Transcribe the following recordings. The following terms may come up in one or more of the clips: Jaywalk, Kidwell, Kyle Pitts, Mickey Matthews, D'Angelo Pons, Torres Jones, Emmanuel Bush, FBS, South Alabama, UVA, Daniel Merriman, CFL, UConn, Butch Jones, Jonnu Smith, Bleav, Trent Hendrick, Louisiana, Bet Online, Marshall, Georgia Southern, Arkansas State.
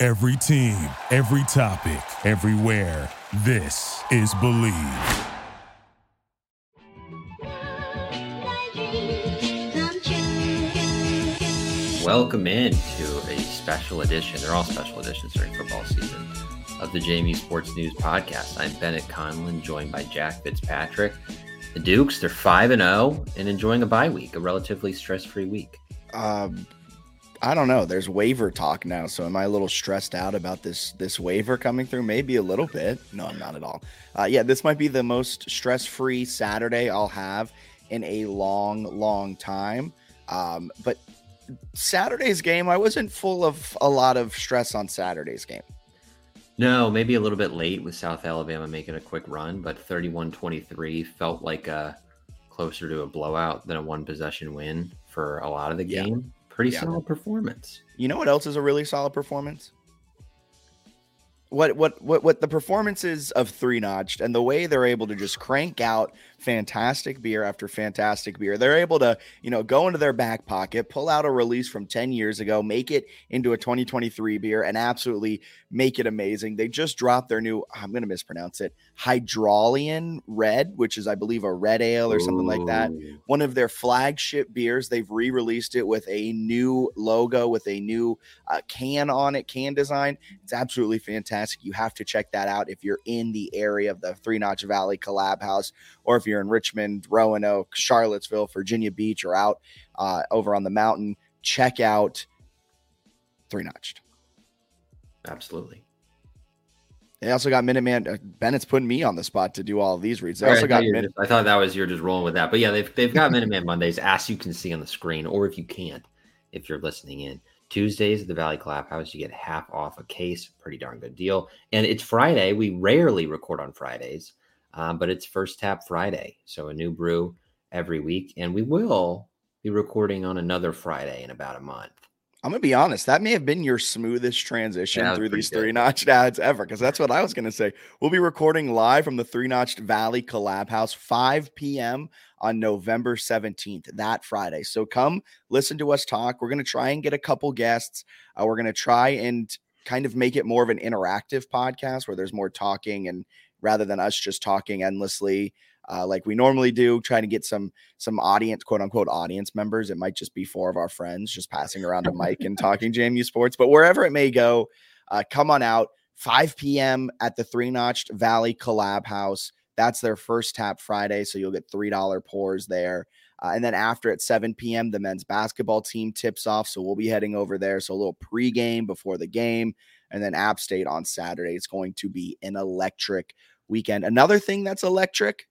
Every team, every topic, everywhere. This is Bleav. Welcome in to a special edition. They're all special editions during football season of the Jamie Sports News Podcast. I'm Bennett Conlin, joined by Jack Fitzpatrick. The Dukes, they're 5-0 and enjoying a bye week, a relatively stress-free week. I don't know. There's waiver talk now, so am I a little stressed out about this waiver coming through? Maybe a little bit. No, I'm not at all. Yeah, this might be the most stress-free Saturday I'll have in a long, long time. But Saturday's game, I wasn't full of a lot of stress on Saturday's game. No, maybe a little bit late with South Alabama making a quick run, but 31-23 felt like closer to a blowout than a one-possession win for a lot of the game. Yeah. Pretty solid performance. You know what else is a really solid performance? What the performances of Three Notched and the way they're able to just crank out fantastic beer after fantastic beer. They're able to, go into their back pocket, pull out a release from 10 years ago, make it into a 2023 beer, and absolutely make it amazing. They just dropped their new, I'm going to mispronounce it, Hydraulian Red, which is, I Bleav, a red ale or something like that. One of their flagship beers. They've re-released it with a new logo, with a new can on it, can design. It's absolutely fantastic. You have to check that out if you're in the area of the Three Notch Valley Collab House, or if you're in Richmond, Roanoke, Charlottesville, Virginia Beach, or out over on the mountain. Check out Three Notched. Absolutely. They also got Minuteman. Bennett's putting me on the spot to do all of these reads. They also got Minuteman. I thought that was you're just rolling with that. But yeah, they've got Minuteman Mondays, as you can see on the screen, or if you can't, if you're listening in. Tuesdays at the Valley Collab House, you get half off a case. Pretty darn good deal. And it's Friday. We rarely record on Fridays, but it's First Tap Friday. So a new brew every week. And we will be recording on another Friday in about a month. I'm going to be honest. That may have been your smoothest transition through these Three Notched ads ever, because that's what I was going to say. We'll be recording live from the Three Notched Valley Collab House, 5 p.m. on November 17th, that Friday. So come listen to us talk. We're going to try and get a couple guests. We're going to try and kind of make it more of an interactive podcast where there's more talking, and rather than us just talking endlessly like we normally do, trying to get some audience, quote unquote, audience members. It might just be four of our friends just passing around a mic and talking JMU sports. But wherever it may go, come on out. 5 p.m. at the Three Notched Valley Collab House. That's their First Tap Friday, so you'll get $3 pours there. And then after at 7 p.m., the men's basketball team tips off, so we'll be heading over there. So a little pregame before the game. And then App State on Saturday. It's going to be an electric weekend. Another thing that's electric.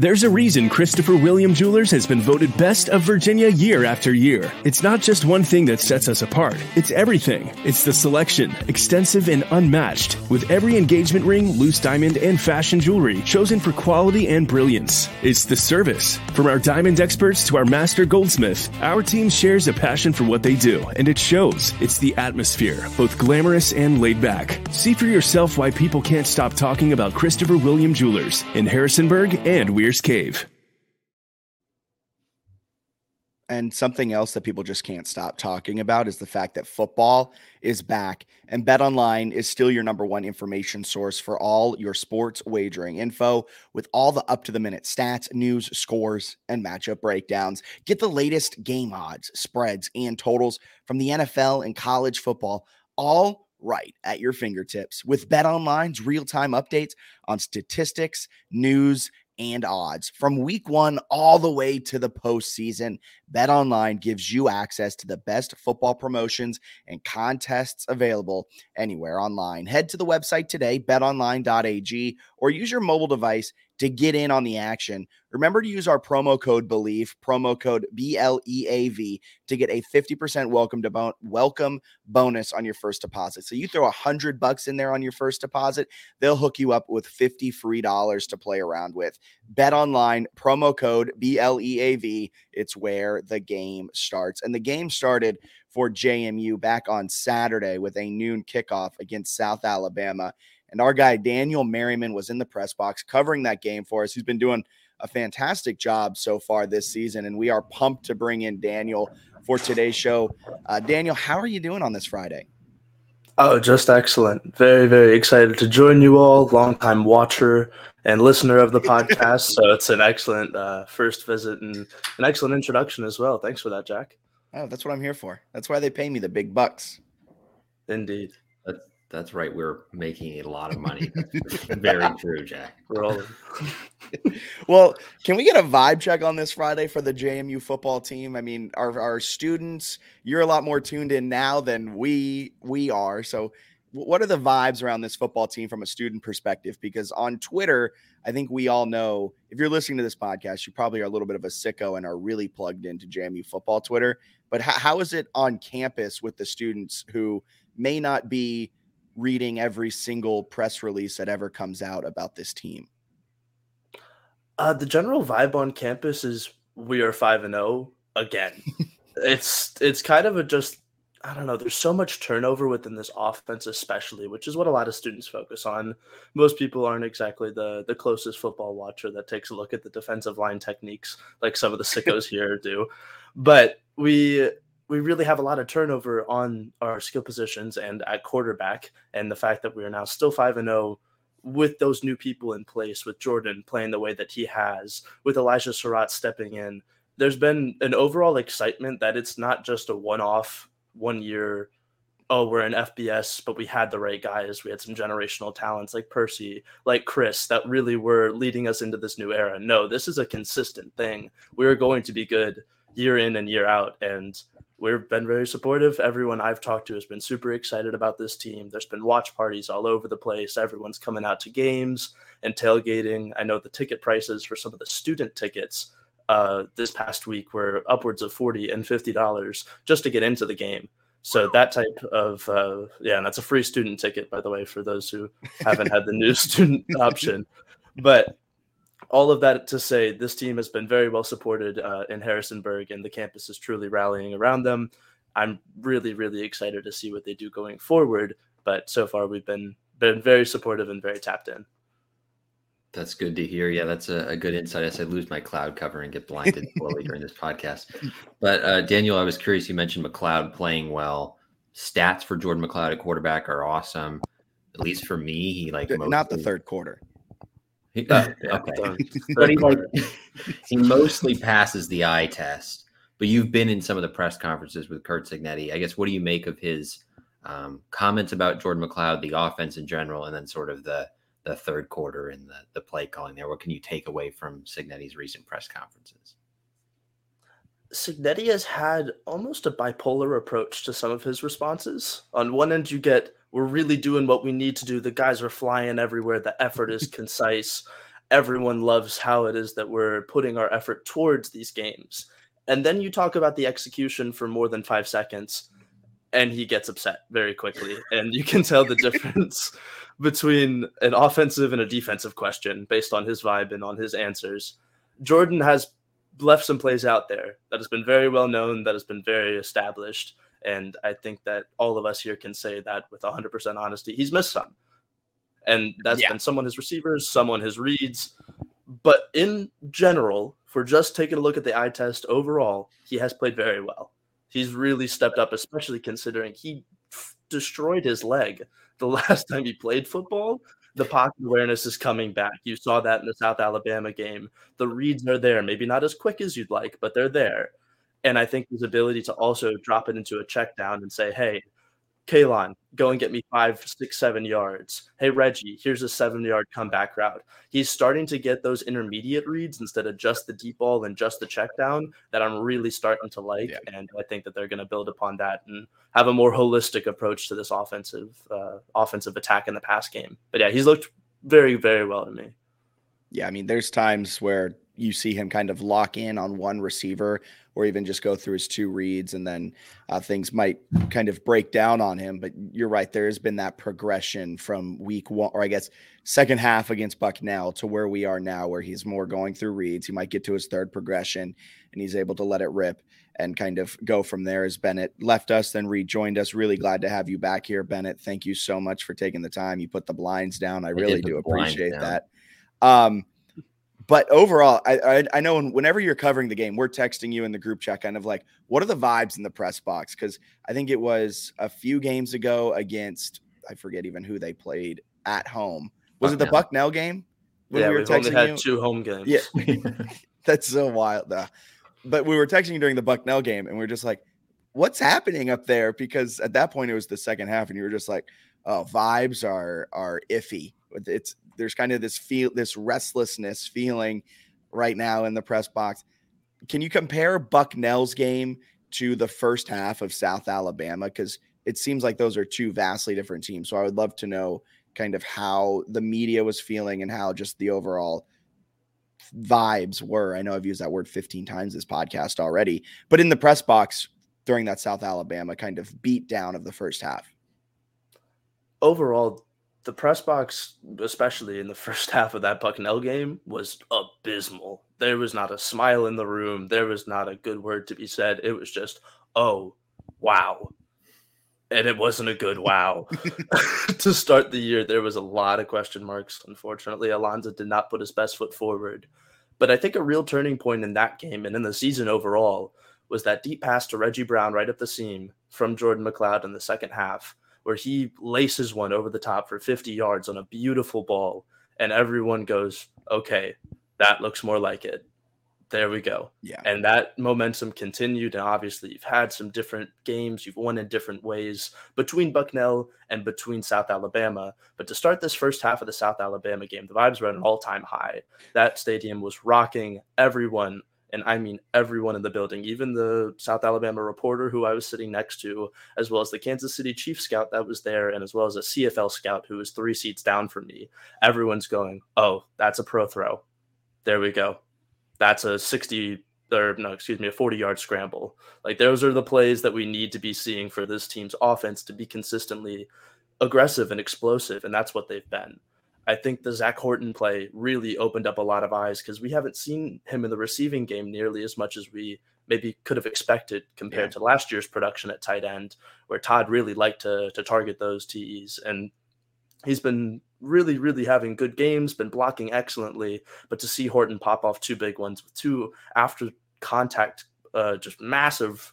There's a reason Christopher William Jewelers has been voted best of Virginia year after year. It's not just one thing that sets us apart. It's everything. It's the selection, extensive and unmatched, with every engagement ring, loose diamond, and fashion jewelry chosen for quality and brilliance. It's the service. From our diamond experts to our master goldsmith, our team shares a passion for what they do, and it shows. It's the atmosphere, both glamorous and laid back. See for yourself why people can't stop talking about Christopher William Jewelers in Harrisonburg and Weir Cave. And something else that people just can't stop talking about is the fact that football is back, and Bet Online is still your number one information source for all your sports wagering info, with all the up-to-the-minute stats, news, scores, and matchup breakdowns. Get the latest game odds, spreads, and totals from the NFL and college football, all right at your fingertips, with Bet Online's real-time updates on statistics, news, and odds. From week one all the way to the postseason, Bet Online gives you access to the best football promotions and contests available anywhere online. Head to the website today, betonline.ag, or use your mobile device to get in on the action. Remember to use our promo code Bleav, promo code BLEAV, to get a 50% welcome bonus on your first deposit. So you throw $100 in there on your first deposit, they'll hook you up with $50 free to play around with. Bet Online, promo code BLEAV. It's where the game starts. And the game started for JMU back on Saturday with a noon kickoff against South Alabama. And our guy, Daniel Merriman, was in the press box covering that game for us. He's been doing a fantastic job so far this season, and we are pumped to bring in Daniel for today's show. Daniel, how are you doing on this Friday? Oh, just excellent. Very, very excited to join you all, longtime watcher and listener of the podcast. So it's an excellent first visit and an excellent introduction as well. Thanks for that, Jack. Oh, that's what I'm here for. That's why they pay me the big bucks. Indeed. That's right. We're making a lot of money. Very true, Jack. Well, can we get a vibe check on this Friday for the JMU football team? I mean, our students, you're a lot more tuned in now than we are. So what are the vibes around this football team from a student perspective? Because on Twitter, I think we all know, if you're listening to this podcast, you probably are a little bit of a sicko and are really plugged into JMU football Twitter. But how is it on campus with the students who may not be reading every single press release that ever comes out about this team? The general vibe on campus is we are 5-0 again. It's kind of I don't know. There's so much turnover within this offense, especially, which is what a lot of students focus on. Most people aren't exactly the closest football watcher that takes a look at the defensive line techniques like some of the sickos here do. But we really have a lot of turnover on our skill positions and at quarterback. And the fact that we are now still 5-0 with those new people in place, with Jordan playing the way that he has, with Elijah Sarratt stepping in, there's been an overall excitement that it's not just a one-off, 1 year, oh, we're in FBS, but we had the right guys. We had some generational talents like Percy, like Chris, that really were leading us into this new era. No, this is a consistent thing. We are going to be good year in and year out. And we've been very supportive. Everyone I've talked to has been super excited about this team. There's been watch parties all over the place. Everyone's coming out to games and tailgating. I know the ticket prices for some of the student tickets this past week were upwards of $40 and $50 just to get into the game. So that type of, and that's a free student ticket, by the way, for those who haven't had the new student option. But all of that to say, this team has been very well supported in Harrisonburg, and the campus is truly rallying around them. I'm really, really excited to see what they do going forward. But so far, we've been very supportive and very tapped in. That's good to hear. Yeah, that's a good insight. I said lose my cloud cover and get blinded slowly during this podcast. But Daniel, I was curious. You mentioned McCloud playing well. Stats for Jordan McCloud at quarterback are awesome. At least for me, he not the third quarter. Okay. But he mostly passes the eye test. But you've been in some of the press conferences with Curt Cignetti. I guess, what do you make of his comments about Jordan McCloud, the offense in general, and then sort of the third quarter and the play calling there? What can you take away from Cignetti's recent press conferences? Cignetti has had almost a bipolar approach to some of his responses. On one end, you get, we're really doing what we need to do. The guys are flying everywhere. The effort is concise. Everyone loves how it is that we're putting our effort towards these games. And then you talk about the execution for more than 5 seconds, and he gets upset very quickly. And you can tell the difference between an offensive and a defensive question based on his vibe and on his answers. Jordan has left some plays out there that has been very well known, that has been very established. And I think that all of us here can say that with 100% honesty, he's missed some. And that's been someone his receivers, someone his reads. But in general, for just taking a look at the eye test overall, he has played very well. He's really stepped up, especially considering he destroyed his leg the last time he played football. The pocket awareness is coming back. You saw that in the South Alabama game. The reads are there. Maybe not as quick as you'd like, but they're there. And I think his ability to also drop it into a check down and say, hey, Kalon, go and get me 5, 6, 7 yards. Hey, Reggie, here's a 7-yard comeback route. He's starting to get those intermediate reads instead of just the deep ball and just the check down that I'm really starting to like. Yeah. And I think that they're going to build upon that and have a more holistic approach to this offensive attack in the pass game. But yeah, he's looked very, very well to me. Yeah, I mean, there's times where you see him kind of lock in on one receiver or even just go through his two reads, and then things might kind of break down on him. But you're right, there has been that progression from week one, or I guess second half against Bucknell, to where we are now, where he's more going through reads. He might get to his third progression and he's able to let it rip and kind of go from there. As Bennett left us, then rejoined us. Really glad to have you back here, Bennett. Thank you so much for taking the time. You put the blinds down. I really do appreciate that. But overall, I know whenever you're covering the game, we're texting you in the group chat kind of like, what are the vibes in the press box? Because I think it was a few games ago against, I forget even who they played at home. Was it the Bucknell game? Yeah, we only had two home games. Yeah, that's so wild. But we were texting you during the Bucknell game, and we were just like, what's happening up there? Because at that point, it was the second half, and you were just like, oh, vibes are iffy. There's kind of this restlessness feeling right now in the press box. Can you compare Bucknell's game to the first half of South Alabama? Because it seems like those are two vastly different teams. So I would love to know kind of how the media was feeling and how just the overall vibes were. I know I've used that word 15 times this podcast already, but in the press box during that South Alabama kind of beat down of the first half. Overall, the press box, especially in the first half of that Bucknell game, was abysmal. There was not a smile in the room. There was not a good word to be said. It was just, oh, wow. And it wasn't a good wow. To start the year, there was a lot of question marks. Unfortunately, Alonzo did not put his best foot forward. But I think a real turning point in that game and in the season overall was that deep pass to Reggie Brown right up the seam from Jordan McCloud in the second half, where he laces one over the top for 50 yards on a beautiful ball, and everyone goes, okay, that looks more like it. There we go. Yeah. And that momentum continued, and obviously you've had some different games. You've won in different ways between Bucknell and between South Alabama. But to start this first half of the South Alabama game, the vibes were at an all-time high. That stadium was rocking. Everyone, and I mean everyone in the building, even the South Alabama reporter who I was sitting next to, as well as the Kansas City Chiefs scout that was there, and as well as a CFL scout who was three seats down from me. Everyone's going, oh, that's a pro throw. There we go. That's a 40-yard scramble. Like, those are the plays that we need to be seeing for this team's offense to be consistently aggressive and explosive, and that's what they've been. I think the Zach Horton play really opened up a lot of eyes because we haven't seen him in the receiving game nearly as much as we maybe could have expected compared to last year's production at tight end, where Todd really liked to target those TEs. And he's been really, really having good games, been blocking excellently, but to see Horton pop off two big ones with two after contact, just massive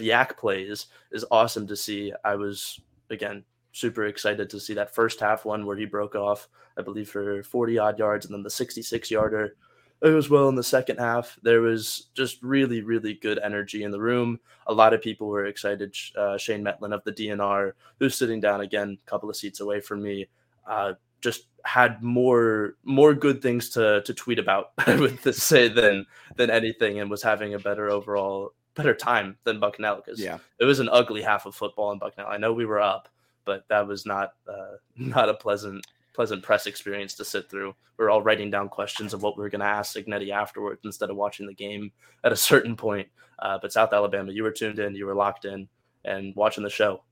yak plays is awesome to see. I was, again, super excited to see that first half one where he broke off, I Bleav, for 40-odd yards, and then the 66-yarder. It was well in the second half. There was just really, really good energy in the room. A lot of people were excited. Shane Metlin of the DNR, who's sitting down again a couple of seats away from me, just had more good things to tweet about, I would say, than anything, and was having a better time than Bucknell, because it was an ugly half of football in Bucknell. I know we were up, but that was not a pleasant press experience to sit through. We were all writing down questions of what we were going to ask Cignetti afterwards instead of watching the game at a certain point. But South Alabama, you were tuned in, you were locked in, and watching the show.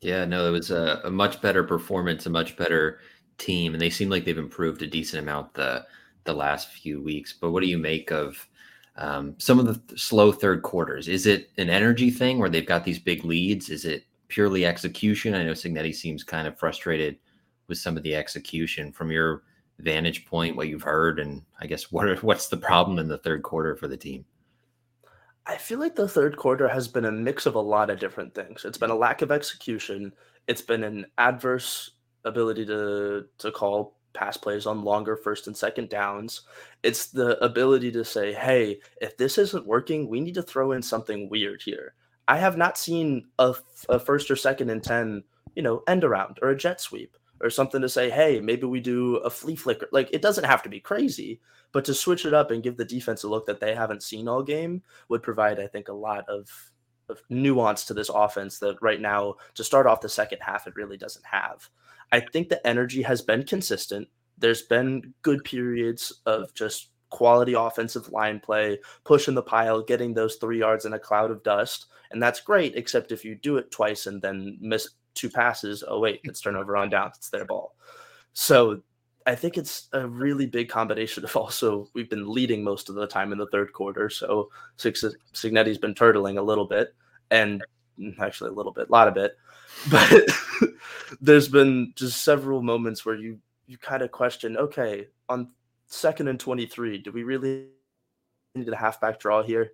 Yeah, no, it was a much better performance, a much better team, and they seem like they've improved a decent amount the last few weeks. But what do you make of some of the slow third quarters? Is it an energy thing where they've got these big leads? Is it purely execution? I know Cignetti seems kind of frustrated with some of the execution. From your vantage point, what you've heard, and I guess what's the problem in the third quarter for the team? I feel like the third quarter has been a mix of a lot of different things. It's been a lack of execution. It's been an adverse ability to call pass plays on longer first and second downs. It's the ability to say, hey, if this isn't working, we need to throw in something weird here. I have not seen a first or second and 10, end around or a jet sweep or something to say, hey, maybe we do a flea flicker. Like, it doesn't have to be crazy, but to switch it up and give the defense a look that they haven't seen all game would provide, I think, a lot of nuance to this offense that right now, to start off the second half, it really doesn't have. I think the energy has been consistent. There's been good periods of just quality offensive line play, pushing the pile, getting those 3 yards in a cloud of dust. And that's great, except if you do it twice and then miss two passes, oh, wait, it's turnover on downs. It's their ball. So I think it's a really big combination of also we've been leading most of the time in the third quarter. So Cignetti's been turtling a little bit, and actually a lot of it. But there's been just several moments where you kind of question, okay, on second and 23, do we really need a halfback draw here?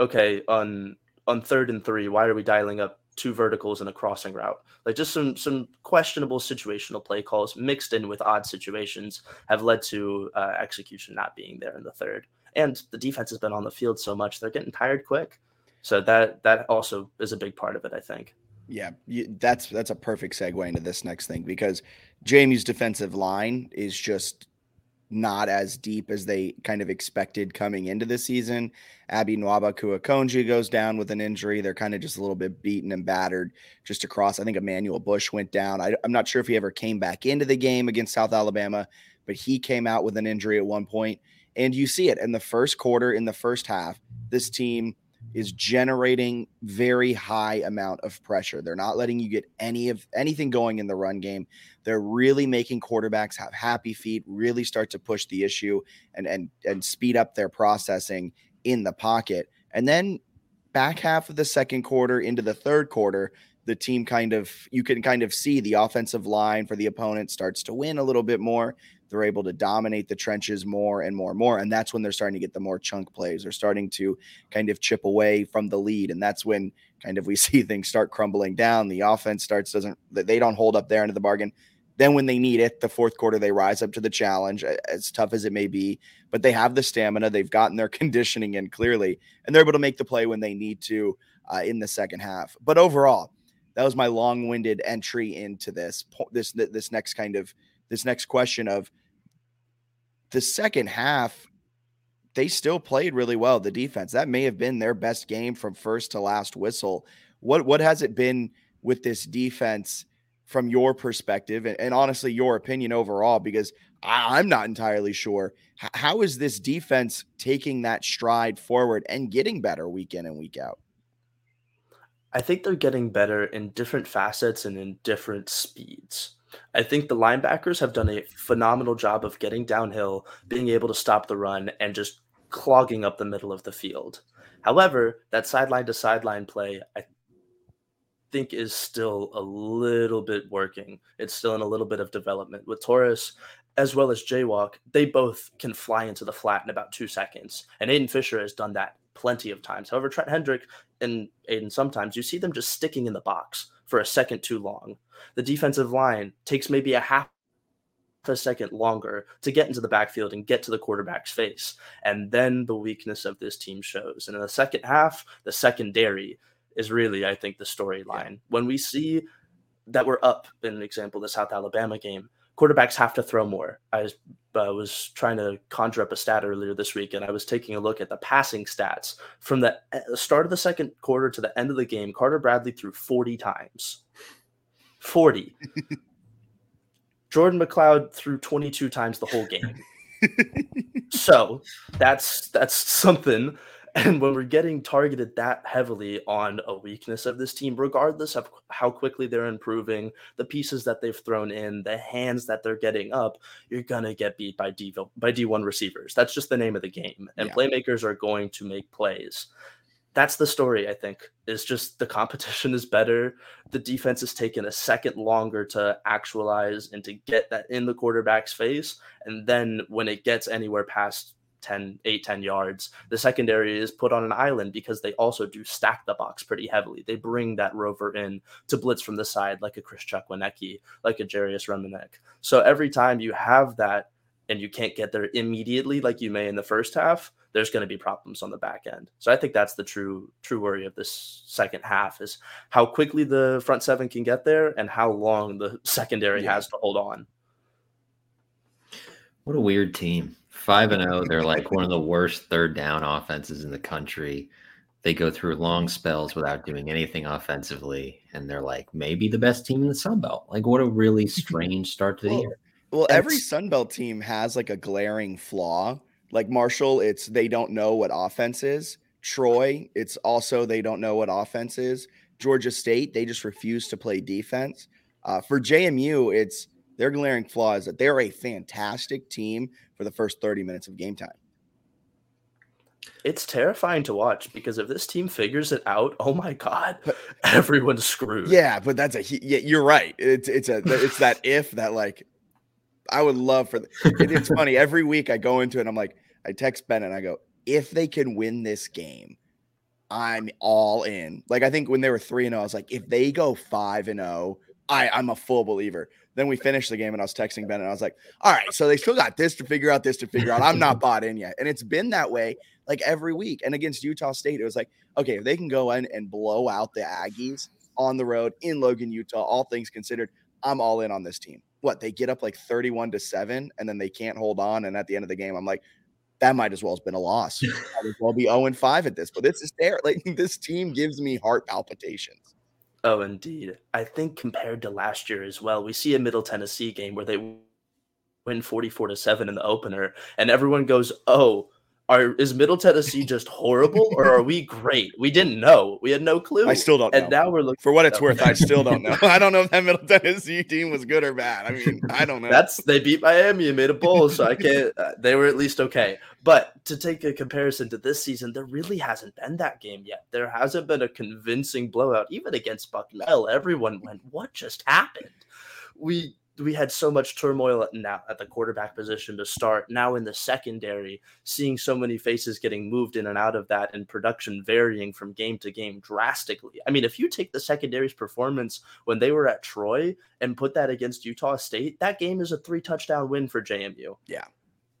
Okay, on third and 3, why are we dialing up two verticals and a crossing route? Like, just some questionable situational play calls mixed in with odd situations have led to execution not being there in the third. And the defense has been on the field so much, they're getting tired quick. So that also is a big part of it, I think. Yeah, that's a perfect segue into this next thing, because JMU's defensive line is just not as deep as they kind of expected coming into the season. Abi Nwaba-Kuakonji goes down with an injury. They're kind of just a little bit beaten and battered just across. I think Emmanuel Bush went down. I'm not sure if he ever came back into the game against South Alabama, but he came out with an injury at one point. And you see it in the first quarter, in the first half, this team is generating very high amount of pressure. They're not letting you get anything going in the run game. They're really making quarterbacks have happy feet, really start to push the issue and speed up their processing in the pocket. And then back half of the second quarter into the third quarter, the team you can see the offensive line for the opponent starts to win a little bit more. They're able to dominate the trenches more and more and more. And that's when they're starting to get the more chunk plays. They're starting to kind of chip away from the lead. And that's when kind of we see things start crumbling down. The offense they don't hold up their end of the bargain. Then when they need it, the fourth quarter, they rise up to the challenge, as tough as it may be, but they have the stamina. They've gotten their conditioning in clearly, and they're able to make the play when they need to in the second half. But overall, that was my long-winded entry into this next question of the second half. They still played really well, the defense. That may have been their best game from first to last whistle. What has it been with this defense from your perspective and honestly your opinion overall? Because I'm not entirely sure. How is this defense taking that stride forward and getting better week in and week out? I think they're getting better in different facets and in different speeds. I think the linebackers have done a phenomenal job of getting downhill, being able to stop the run, and just clogging up the middle of the field. However, that sideline-to-sideline play, I think, is still a little bit working. It's still in a little bit of development. With Torres, as well as Jaywalk, they both can fly into the flat in about 2 seconds, and Aiden Fisher has done that plenty of times. However, Trent Hendrick and Aiden, sometimes you see them just sticking in the box for a second too long. The defensive line takes maybe a half a second longer to get into the backfield and get to the quarterback's face. And then the weakness of this team shows. And in the second half, the secondary is really, I think, the storyline. When we see that we're up, in an example, the South Alabama game, quarterbacks have to throw more. I was trying to conjure up a stat earlier this week, and I was taking a look at the passing stats. From the start of the second quarter to the end of the game, Carter Bradley threw 40 times. 40. Jordan McCloud threw 22 times the whole game. So that's something. And when we're getting targeted that heavily on a weakness of this team, regardless of how quickly they're improving, the pieces that they've thrown in, the hands that they're getting up, you're going to get beat by D1 receivers. That's just the name of the game. And Playmakers are going to make plays. That's the story, I think, is just the competition is better. The defense has taken a second longer to actualize and to get that in the quarterback's face. And then when it gets anywhere past 10 yards, the secondary is put on an island because they also do stack the box pretty heavily. They bring that rover in to blitz from the side, like a Chris Chukwuneki, like a Jarius Remenek. So every time you have that and you can't get there immediately like you may in the first half, there's going to be problems on the back end. So I think that's the true worry of this second half, is how quickly the front seven can get there and how long the secondary has to hold on. What a weird team. 5-0, they're like one of the worst third down offenses in the country. They go through long spells without doing anything offensively, and they're like maybe the best team in the Sun Belt. Like, what a really strange start to the year. Well, every Sun Belt team has like a glaring flaw. Like Marshall, it's they don't know what offense is. Troy, it's also they don't know what offense is. Georgia State, they just refuse to play defense. For JMU, it's their glaring flaw is that they're a fantastic team for the first 30 minutes of game time. It's terrifying to watch because if this team figures it out, oh my God, everyone's screwed. Yeah, but that's you're right. It's that if that like I would love for it's funny. Every week I go into it and I'm like, I text Ben and I go, if they can win this game, I'm all in. Like I think when they were 3-0, I was like, if they go 5-0, I'm a full believer. Then we finished the game and I was texting Ben and I was like, all right, so they still got this to figure out. I'm not bought in yet. And it's been that way like every week. And against Utah State, it was like, okay, if they can go in and blow out the Aggies on the road in Logan, Utah, all things considered, I'm all in on this team. What, they get up like 31-7 and then they can't hold on. And at the end of the game, I'm like, that might as well have been a loss. Might as well be 0-5 at this. But this is there. Like this team gives me heart palpitations. Oh, indeed. I think compared to last year as well, we see a Middle Tennessee game where they win 44-7 in the opener, and everyone goes, oh, is Middle Tennessee just horrible, or are we great? We didn't know. We had no clue. I still don't know. And now we're looking for what it's worth. I still don't know. I don't know if that Middle Tennessee team was good or bad. I mean, I don't know. They beat Miami and made a bowl, so I can't. They were at least okay. But to take a comparison to this season, there really hasn't been that game yet. There hasn't been a convincing blowout, even against Bucknell. Everyone went, what just happened? We had so much turmoil now at the quarterback position to start. Now in the secondary, seeing so many faces getting moved in and out of that and production varying from game to game drastically. I mean, if you take the secondary's performance when they were at Troy and put that against Utah State, that game is a 3-touchdown win for JMU. Yeah.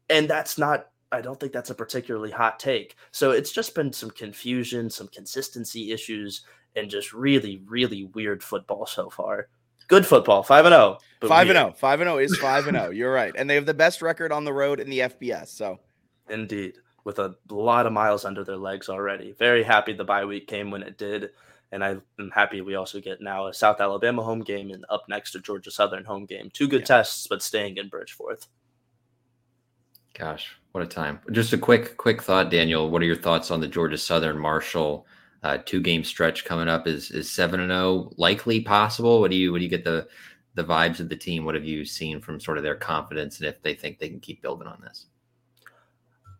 And that's not... I don't think that's a particularly hot take. So it's just been some confusion, some consistency issues, and just really, really weird football so far. Good football, 5-0. 5-0. 5-0 is 5-0. You're right. And they have the best record on the road in the FBS. So, indeed, with a lot of miles under their legs already. Very happy the bye week came when it did. And I'm happy we also get now a South Alabama home game and up next to Georgia Southern home game. Two good tests, but staying in Bridgeforth. Gosh, what a time. Just a quick thought, Daniel. What are your thoughts on the Georgia Southern Marshall two-game stretch coming up? Is 7-0 likely possible? What do you get the vibes of the team? What have you seen from sort of their confidence and if they think they can keep building on this?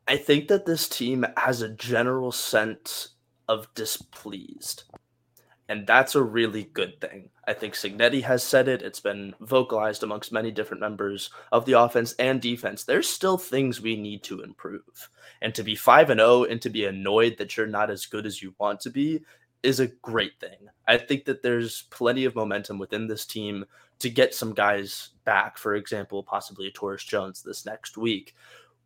I think that this team has a general sense of displeased. And that's a really good thing. I think Cignetti has said it. It's been vocalized amongst many different members of the offense and defense. There's still things we need to improve. And to be 5-0 and to be annoyed that you're not as good as you want to be is a great thing. I think that there's plenty of momentum within this team to get some guys back, for example, possibly a Torres Jones this next week,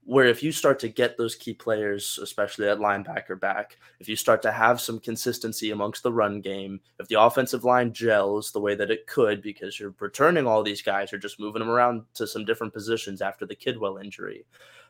where if you start to get those key players, especially at linebacker back, if you start to have some consistency amongst the run game, if the offensive line gels the way that it could because you're returning all these guys or just moving them around to some different positions after the Kidwell injury,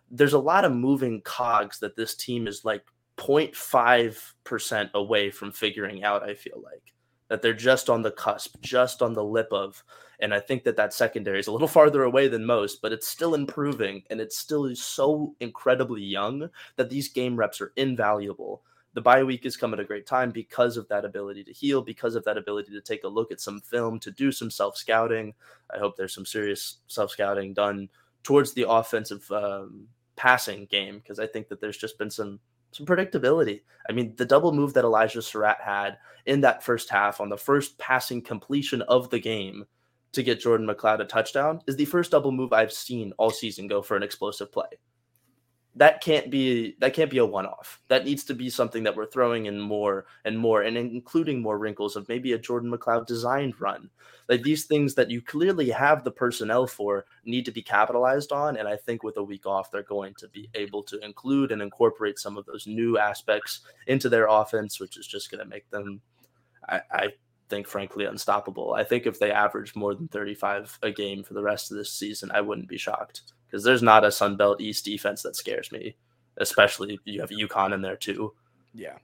there's a lot of moving cogs that this team is like 0.5% away from figuring out, I feel like. That they're just on the cusp, just on the lip of. And I think that secondary is a little farther away than most, but it's still improving, and it's still so incredibly young that these game reps are invaluable. The bye week is coming at a great time because of that ability to heal, because of that ability to take a look at some film, to do some self-scouting. I hope there's some serious self-scouting done towards the offensive passing game, because I think that there's just been some predictability. I mean, the double move that Elijah Sarratt had in that first half on the first passing completion of the game to get Jordan McCloud a touchdown is the first double move I've seen all season go for an explosive play. That can't be a one-off. That needs to be something that we're throwing in more and more and including more wrinkles of maybe a Jordan McCloud designed run. Like these things that you clearly have the personnel for need to be capitalized on. And I think with a week off, they're going to be able to include and incorporate some of those new aspects into their offense, which is just going to make them, I think, frankly, unstoppable. I think if they average more than 35 a game for the rest of this season, I wouldn't be shocked. Because there's not a Sun Belt East defense that scares me, especially you have UConn in there too. Yeah.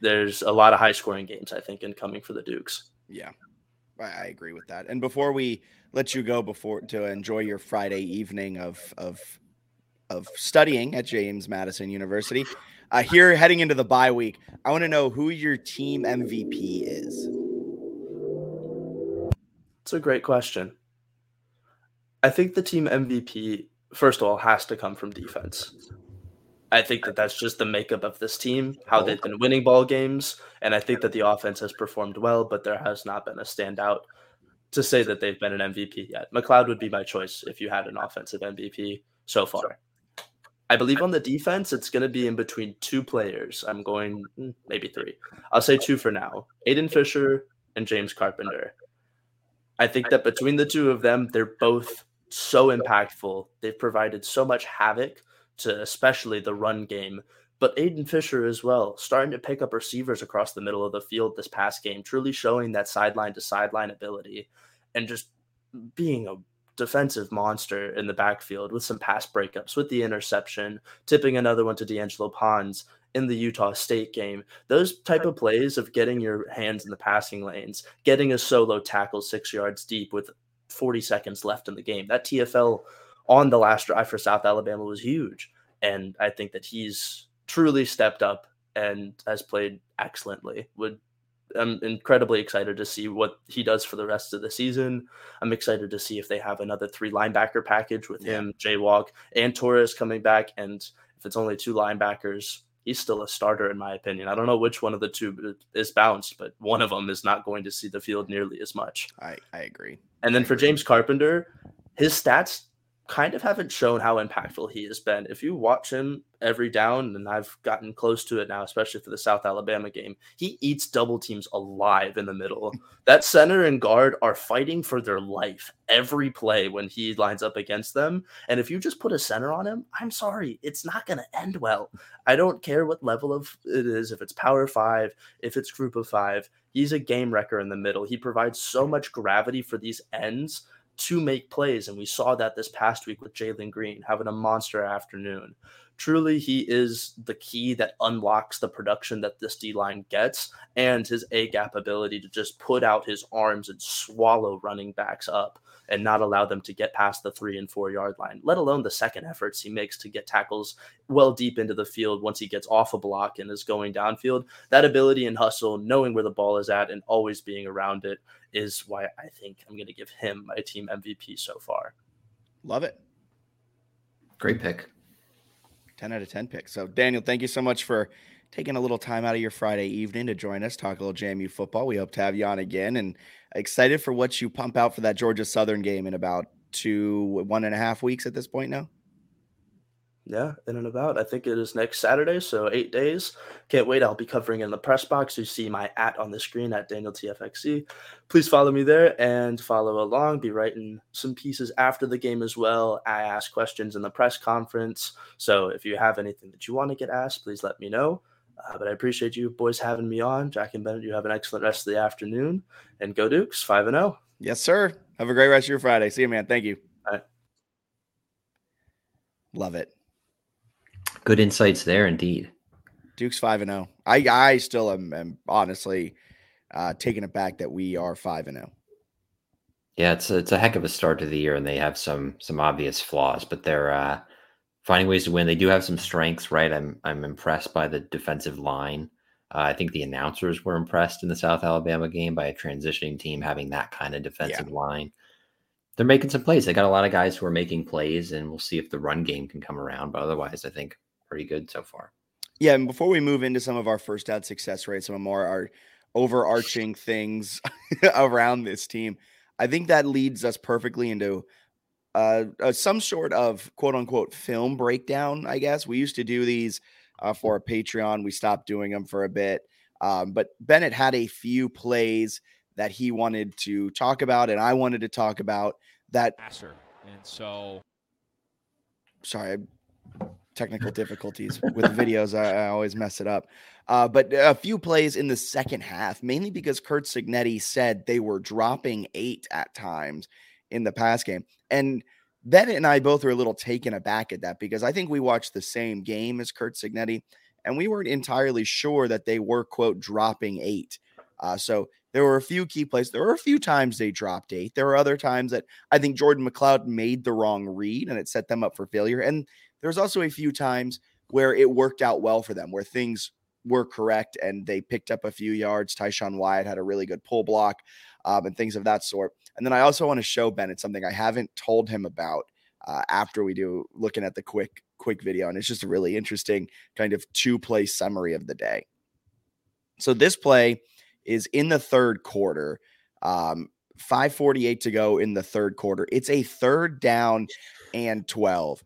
There's a lot of high-scoring games, I think, incoming for the Dukes. Yeah. I agree with that. And before we let you go, before to enjoy your Friday evening of studying at James Madison University, here heading into the bye week, I want to know who your team MVP is. It's a great question. I think the team MVP, first of all, has to come from defense. I think that that's just the makeup of this team, how they've been winning ball games. And I think that the offense has performed well, but there has not been a standout to say that they've been an MVP yet. McCloud would be my choice if you had an offensive MVP so far. I Bleav on the defense, it's going to be in between two players. I'm going maybe three. I'll say two for now. Aiden Fisher and James Carpenter. I think that between the two of them, they're both so impactful. They've provided so much havoc to especially the run game, but Aiden Fisher as well, starting to pick up receivers across the middle of the field this past game, truly showing that sideline to sideline ability and just being a defensive monster in the backfield with some pass breakups, with the interception, tipping another one to D'Angelo Pons in the Utah State game. Those type of plays of getting your hands in the passing lanes, getting a solo tackle 6 yards deep with 40 seconds left in the game. That TFL on the last drive for South Alabama was huge. And I think that he's truly stepped up and has played excellently. I'm incredibly excited to see what he does for the rest of the season. I'm excited to see if they have another three linebacker package with him, Jaywalk, and Torres coming back. And if it's only two linebackers, he's still a starter in my opinion. I don't know which one of the two is bounced, but one of them is not going to see the field nearly as much. I agree. And then for James Carpenter, his stats kind of haven't shown how impactful he has been. If you watch him every down, and I've gotten close to it now, especially for the South Alabama game, he eats double teams alive in the middle. That center and guard are fighting for their life every play when he lines up against them. And if you just put a center on him, I'm sorry, it's not going to end well. I don't care what level of it is, if it's power five, if it's group of five, he's a game wrecker in the middle. He provides so much gravity for these ends to make plays, and we saw that this past week with Jalen Green having a monster afternoon. Truly, he is the key that unlocks the production that this D-line gets, and his A-gap ability to just put out his arms and swallow running backs up and not allow them to get past the 3 and 4 yard line, let alone the second efforts he makes to get tackles well deep into the field once he gets off a block and is going downfield. That ability and hustle, knowing where the ball is at and always being around it, is why I think I'm going to give him my team MVP so far. Love it. Great pick. 10 out of 10 pick. So Daniel, thank you so much for taking a little time out of your Friday evening to join us, talk a little JMU football. We hope to have you on again, and excited for what you pump out for that Georgia Southern game in about 1.5 weeks at this point now. Yeah, in and about. I think it is next Saturday, so 8 days. Can't wait. I'll be covering in the press box. You see my @ on the screen at DanielTFXC. Please follow me there and follow along. Be writing some pieces after the game as well. I ask questions in the press conference. So if you have anything that you want to get asked, please let me know. But I appreciate you boys having me on. Jack and Bennett, you have an excellent rest of the afternoon. And go Dukes, 5-0. Yes, sir. Have a great rest of your Friday. See you, man. Thank you. All right. Love it. Good insights there, indeed. Dukes 5-0. I still am honestly taking it back that we are 5-0. Yeah, it's a heck of a start to the year, and they have some obvious flaws, but they're finding ways to win. They do have some strengths, right? I'm impressed by the defensive line. I think the announcers were impressed in the South Alabama game by a transitioning team having that kind of defensive line. They're making some plays. They got a lot of guys who are making plays, and we'll see if the run game can come around. But otherwise, I think pretty good so far. Yeah, and before we move into some of our first down success rates, some of more our overarching things around this team, I think that leads us perfectly into some sort of quote-unquote film breakdown, I guess. We used to do these for a Patreon. We stopped doing them for a bit. But Bennett had a few plays that he wanted to talk about, and I wanted to talk about that. And so, sorry, technical difficulties with videos. I always mess it up. But a few plays in the second half, mainly because Curt Cignetti said they were dropping 8 at times in the pass game. And Bennett and I both were a little taken aback at that, because I think we watched the same game as Curt Cignetti, and we weren't entirely sure that they were, quote, dropping 8. So There were a few key plays. There were a few times they dropped eight. There were other times that I think Jordan McCloud made the wrong read and it set them up for failure. And there's also a few times where it worked out well for them, where things were correct and they picked up a few yards. Tyshawn Wyatt had a really good pull block and things of that sort. And then I also want to show Bennett something I haven't told him about after we do looking at the quick video. And it's just a really interesting kind of two-play summary of the day. So this play is in the third quarter, 5:48 to go in the third quarter. It's a third down and 12.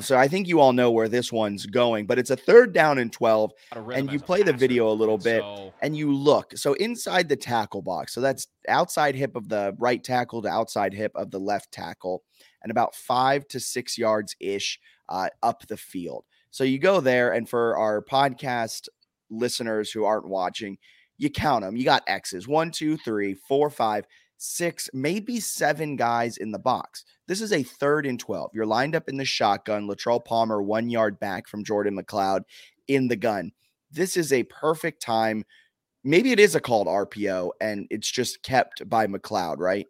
So I think you all know where this one's going, but it's a third down and 12, and you play the video a little bit and you look. So inside the tackle box, so that's outside hip of the right tackle to outside hip of the left tackle, and about 5 to 6 yards-ish up the field. So you go there, and for our podcast listeners who aren't watching, you count them. You got X's. 1, 2, 3, 4, 5, 6, maybe 7 guys in the box. This is a third and 12. You're lined up in the shotgun. Latrell Palmer 1 yard back from Jordan McCloud in the gun. This is a perfect time. Maybe it is a called RPO, and it's just kept by McCloud, right?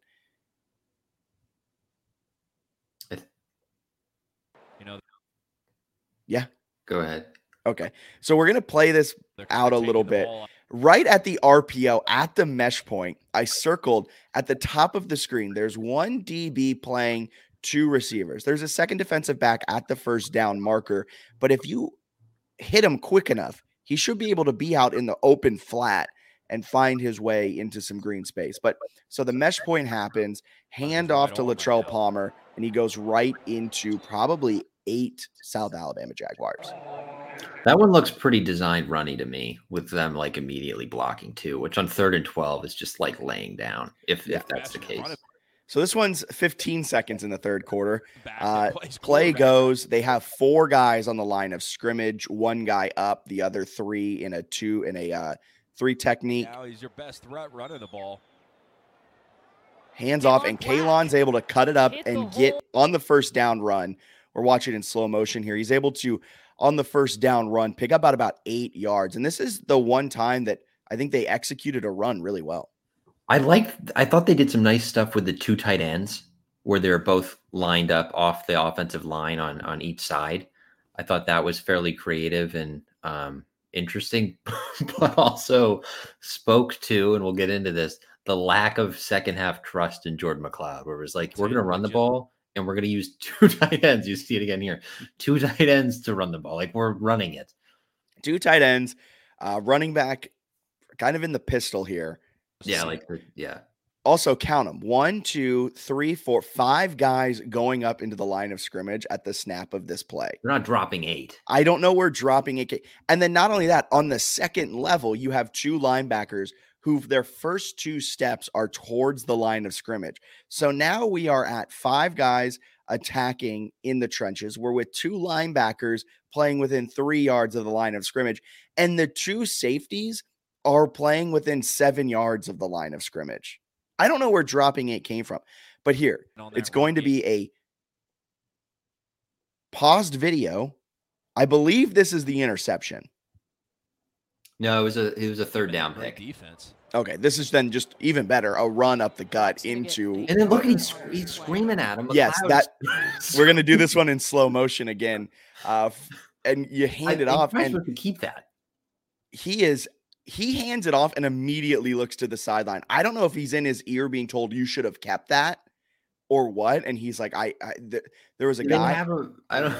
Yeah. Go ahead. Okay. So we're going to play this out a little bit. Right at the RPO, at the mesh point, I circled at the top of the screen. There's one DB playing two receivers. There's a second defensive back at the first down marker. But if you hit him quick enough, he should be able to be out in the open flat and find his way into some green space. But so the mesh point happens, hand off to Latrell Palmer, and he goes right into probably 8 South Alabama Jaguars. That one looks pretty designed running to me, with them like immediately blocking too, which on third and 12 is just like laying down if that's the case. So this one's 15 seconds in the third quarter. Play goes. They have 4 guys on the line of scrimmage, 1 guy up, the other 3 in a 3 technique. Now he's your best threat running the ball. Hands off, and Kalon's able to cut it up and get on the first down run. We're watching in slow motion here. He's able to, on the first down run, pick up about 8 yards. And this is the one time that I think they executed a run really well. I thought they did some nice stuff with the 2 tight ends where they're both lined up off the offensive line on each side. I thought that was fairly creative and interesting, but also spoke to, and we'll get into this, the lack of second half trust in Jordan McCloud, where it was like, we're going to run the ball. And we're going to use 2 tight ends. You see it again here. 2 tight ends to run the ball. Like, we're running it. 2 tight ends. Running back kind of in the pistol here. Yeah, Also, count them. 1, 2, 3, 4, 5 guys going up into the line of scrimmage at the snap of this play. We're not dropping 8. I don't know we're dropping 8. And then not only that, on the second level, you have 2 linebackers who their first 2 steps are towards the line of scrimmage. So now we are at 5 guys attacking in the trenches. We're with 2 linebackers playing within 3 yards of the line of scrimmage. And the 2 safeties are playing within 7 yards of the line of scrimmage. I don't know where dropping 8 came from, but here it's going to be a paused video. I Bleav this is the interception. No, it was a third down pick. Defense. Okay, this is then just even better. A run up the gut into, and then look, he's screaming at him. Yes, we're gonna do this one in slow motion again, and you hand it off, and to keep that. He hands it off and immediately looks to the sideline. I don't know if he's in his ear being told you should have kept that or what, and he's like, there was a guy. I don't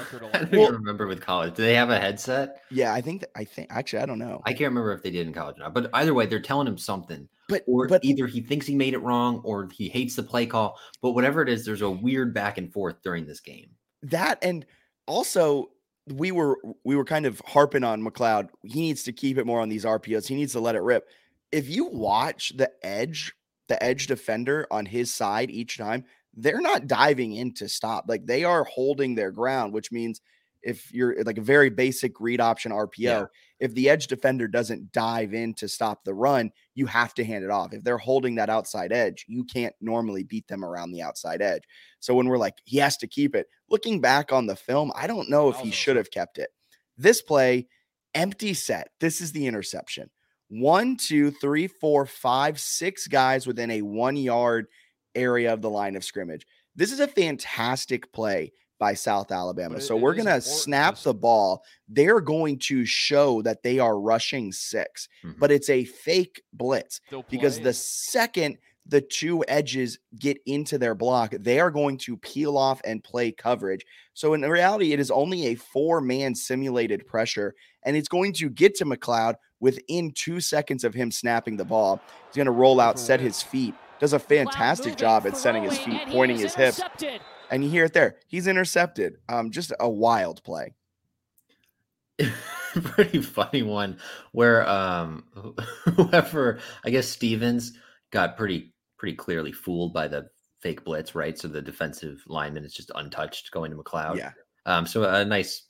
remember with college. Do they have a headset? Yeah, I don't know. I can't remember if they did in college or not. But either way, they're telling him something. But either he thinks he made it wrong or he hates the play call. But whatever it is, there's a weird back and forth during this game. That, and also we were kind of harping on McCloud. He needs to keep it more on these RPOs. He needs to let it rip. If you watch the edge defender on his side each time, they're not diving in to stop. Like, they are holding their ground, which means if you're like a very basic read option RPO, if the edge defender doesn't dive in to stop the run, you have to hand it off. If they're holding that outside edge, you can't normally beat them around the outside edge. So when we're like, he has to keep it, looking back on the film, I don't know if he should have kept it. This play, empty set. This is the interception. one, two, three, four, five, six guys within a 1 yard area of the line of scrimmage. This is a fantastic play by South Alabama. So we're going to snap the ball. They're going to show that they are rushing six, but it's a fake blitz because the second the two edges get into their block, they are going to peel off and play coverage. So in reality, it is only a four-man simulated pressure, and it's going to get to McCloud within 2 seconds of him snapping the ball. He's going to roll out, set his feet, does a fantastic job at setting his feet, pointing his hips. And you hear it there. He's intercepted. Just a wild play. Pretty funny one where whoever, I guess Stevens, got pretty clearly fooled by the fake blitz, right? So the defensive lineman is just untouched going to McCloud. Yeah. So a nice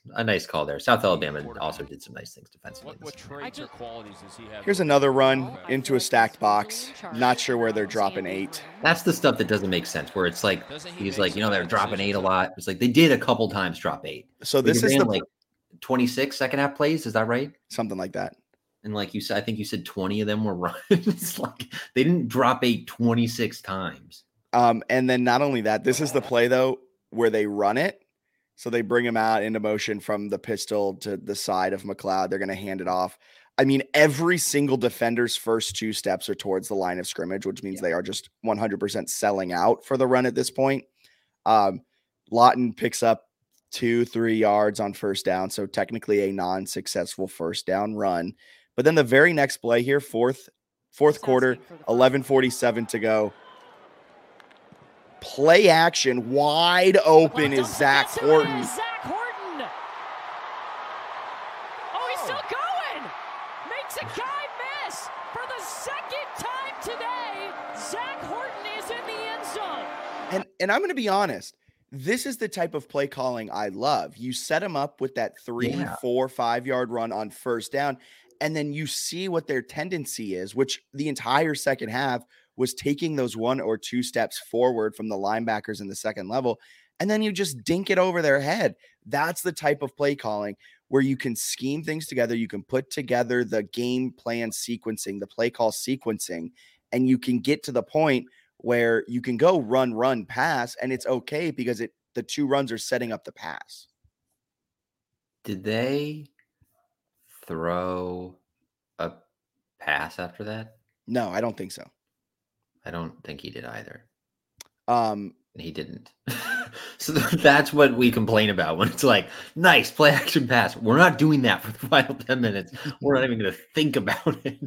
call there. South Alabama also did some nice things defensively. What traits or qualities does he have? Here's another run into a stacked box. Not sure where they're dropping eight. That's the stuff that doesn't make sense, where it's like, he's like, you know, they're dropping eight a lot. It's like they did a couple times drop eight. So this is the like 26 second half plays. Is that right? Something like that. And like you said, I think you said 20 of them were runs. Like they didn't drop eight 26 times. And then not only that, this is the play though where they run it. So they bring him out into motion from the pistol to the side of McCloud. They're going to hand it off. I mean, every single defender's first two steps are towards the line of scrimmage, which means they are just 100% selling out for the run at this point. Lawton picks up 2-3 yards on first down. So technically a non-successful first down run. But then the very next play here, fourth quarter, 11:47 to go. Play action, wide open is Zach Horton. Zach Horton. Oh, he's still going. Makes a guy miss for the second time today. Zach Horton is in the end zone. And I'm going to be honest. This is the type of play calling I love. You set them up with that 3, 4, 5 yard run on first down. And then you see what their tendency is, which the entire second half was taking those 1 or 2 steps forward from the linebackers in the second level. And then you just dink it over their head. That's the type of play calling where you can scheme things together. You can put together the game plan sequencing, the play call sequencing, and you can get to the point where you can go run, pass, and it's okay because the two runs are setting up the pass. Did they throw a pass after that? No, I don't think so. I don't think he did either. He didn't. So that's what we complain about when it's like, nice play action pass. We're not doing that for the final 10 minutes. We're not even going to think about it.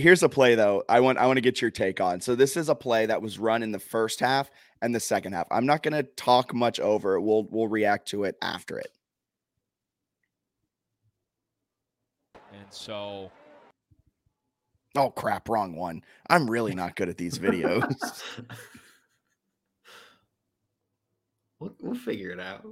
Here's a play though. I want to get your take on. So this is a play that was run in the first half and the second half. I'm not going to talk much over it. We'll react to it after it. And so, oh crap, wrong one. I'm really not good at these videos. We'll figure it out.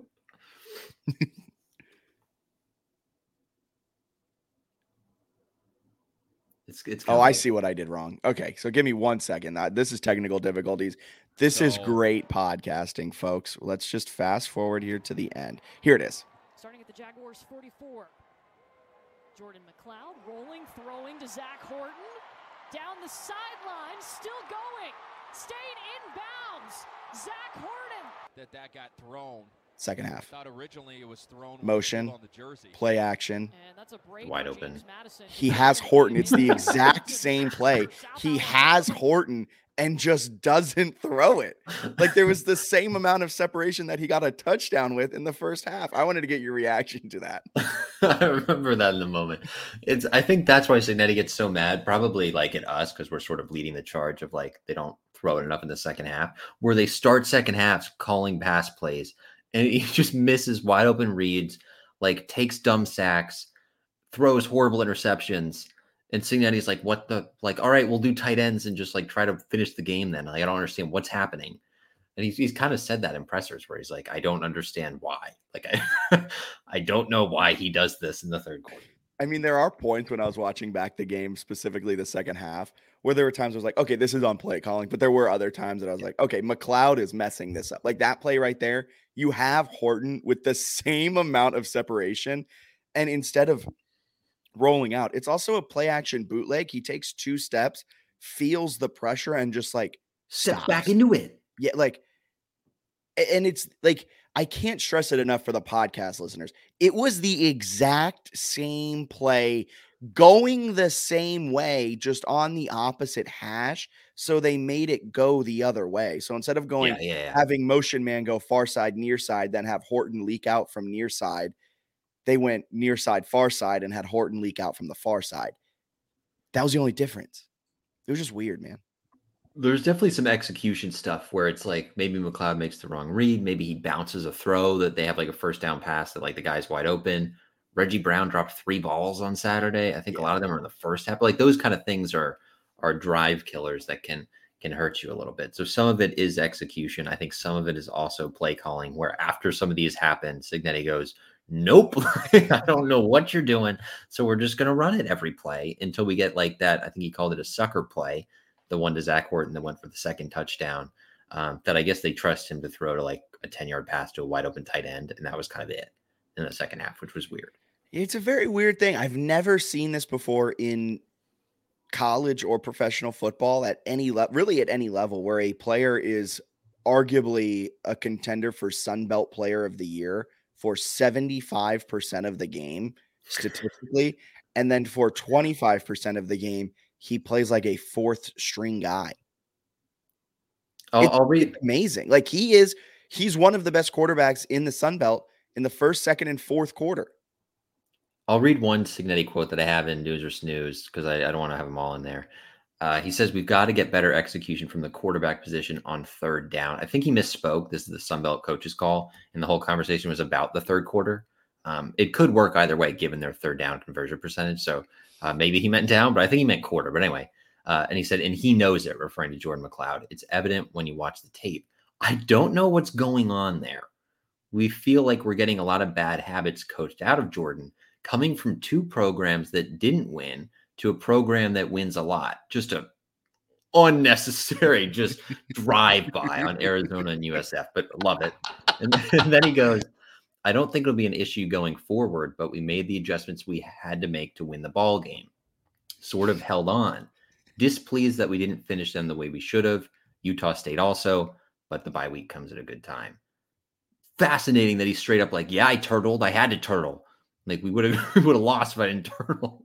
it's oh, I see what I did wrong. Okay, so give me 1 second. This is technical difficulties. This is great podcasting, folks. Let's just fast forward here to the end. Here it is. Starting at the Jaguars 44. Jordan McCloud rolling, throwing to Zach Horton. Down the sideline, still going. Stayed inbounds. Zach Horton. That got thrown. Second half. Thought originally it was thrown motion on the jersey. Play action. And that's a break. Wide open. He has Horton. It's the exact same play. He has Horton and just doesn't throw it. Like there was the same amount of separation that he got a touchdown with in the first half. I wanted to get your reaction to that. I remember that in the moment. I think that's why Cignetti gets so mad, probably like at us, because we're sort of leading the charge of like they don't throw it enough in the second half, where they start second halves calling pass plays and he just misses wide open reads, like takes dumb sacks, throws horrible interceptions. And Cignetti's like, what the, like, all right, we'll do tight ends and just like try to finish the game then. Like, I don't understand what's happening. And he's kind of said that in pressers where he's like, I don't understand why. Like, I don't know why he does this in the third quarter. I mean, there are points when I was watching back the game, specifically the second half, where there were times I was like, okay, this is on play calling. But there were other times that I was like, okay, McCloud is messing this up. Like that play right there, you have Horton with the same amount of separation. And instead of rolling out. It's also a play action bootleg. He takes two steps, feels the pressure, and just like steps back into it. Yeah. Like, and it's like, I can't stress it enough for the podcast listeners. It was the exact same play going the same way, just on the opposite hash. So they made it go the other way. So instead of going, having motion man go far side, near side, then have Horton leak out from near side, they went near side, far side, and had Horton leak out from the far side. That was the only difference. It was just weird, man. There's definitely some execution stuff where it's like maybe McCloud makes the wrong read. Maybe he bounces a throw that they have like a first down pass that like the guy's wide open. Reggie Brown dropped 3 balls on Saturday. I think a lot of them are in the first half. Like those kind of things are drive killers that can hurt you a little bit. So some of it is execution. I think some of it is also play calling where after some of these happen, Cignetti goes, nope, I don't know what you're doing. So we're just going to run it every play until we get like that. I think he called it a sucker play. The one to Zach Horton that went for the second touchdown that I guess they trust him to throw to like a 10-yard pass to a wide open tight end. And that was kind of it in the second half, which was weird. It's a very weird thing. I've never seen this before in college or professional football at any level, really at any level, where a player is arguably a contender for Sun Belt Player of the Year for 75% of the game statistically. And then for 25% of the game, he plays like a fourth string guy. I'll read. Amazing. Like he's one of the best quarterbacks in the Sun Belt in the first, second, and fourth quarter. I'll read one Cignetti quote that I have in News or Snooze because I don't want to have them all in there. He says, we've got to get better execution from the quarterback position on third down. I think he misspoke. This is the Sun Belt coach's call, and the whole conversation was about the third quarter. It could work either way, given their third down conversion percentage. So maybe he meant down, but I think he meant quarter. But anyway, and he said, and he knows it, referring to Jordan McCloud. It's evident when you watch the tape. I don't know what's going on there. We feel like we're getting a lot of bad habits coached out of Jordan, coming from 2 programs that didn't win to a program that wins a lot. Just a unnecessary, just drive-by on Arizona and USF, but love it. And then he goes, I don't think it'll be an issue going forward, but we made the adjustments we had to make to win the ball game. Sort of held on. Displeased that we didn't finish them the way we should have. Utah State also, but the bye week comes at a good time. Fascinating that he's straight up like, yeah, I turtled. I had to turtle. Like we would have lost if I didn't turtle.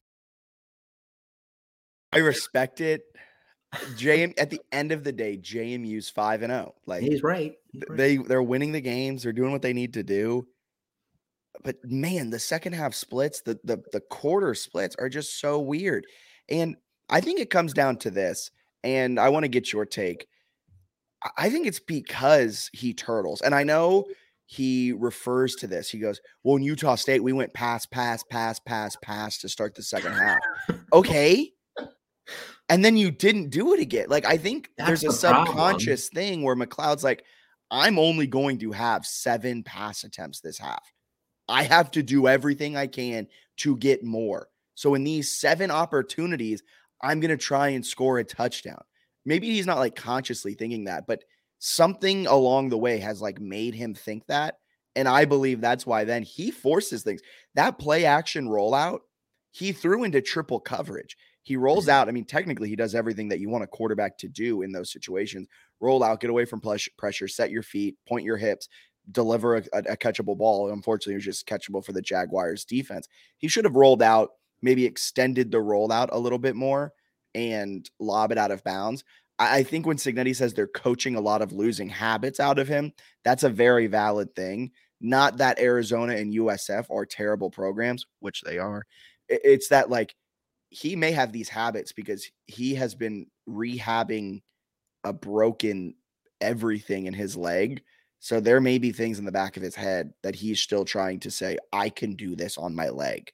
I respect it. At the end of the day, JMU's 5-0. Like he's right. They're winning the games. They're doing what they need to do. But man, the second half splits, the quarter splits are just so weird. And I think it comes down to this. And I want to get your take. I think it's because he turtles. And I know he refers to this. He goes, well, in Utah State, we went pass to start the second half. Okay. And then you didn't do it again. Like, I think there's a subconscious thing where McCloud's like, I'm only going to have 7 pass attempts this half. I have to do everything I can to get more. So in these 7 opportunities, I'm going to try and score a touchdown. Maybe he's not like consciously thinking that, but something along the way has like made him think that. And I Bleav that's why then he forces things. That play action rollout, he threw into triple coverage. He rolls out. I mean, technically, he does everything that you want a quarterback to do in those situations. Roll out, get away from pressure, set your feet, point your hips, deliver a catchable ball. Unfortunately, it was just catchable for the Jaguars defense. He should have rolled out, maybe extended the rollout a little bit more and lob it out of bounds. I think when Cignetti says they're coaching a lot of losing habits out of him, that's a very valid thing. Not that Arizona and USF are terrible programs, which they are. It's that like, he may have these habits because he has been rehabbing a broken everything in his leg. So there may be things in the back of his head that he's still trying to say, I can do this on my leg.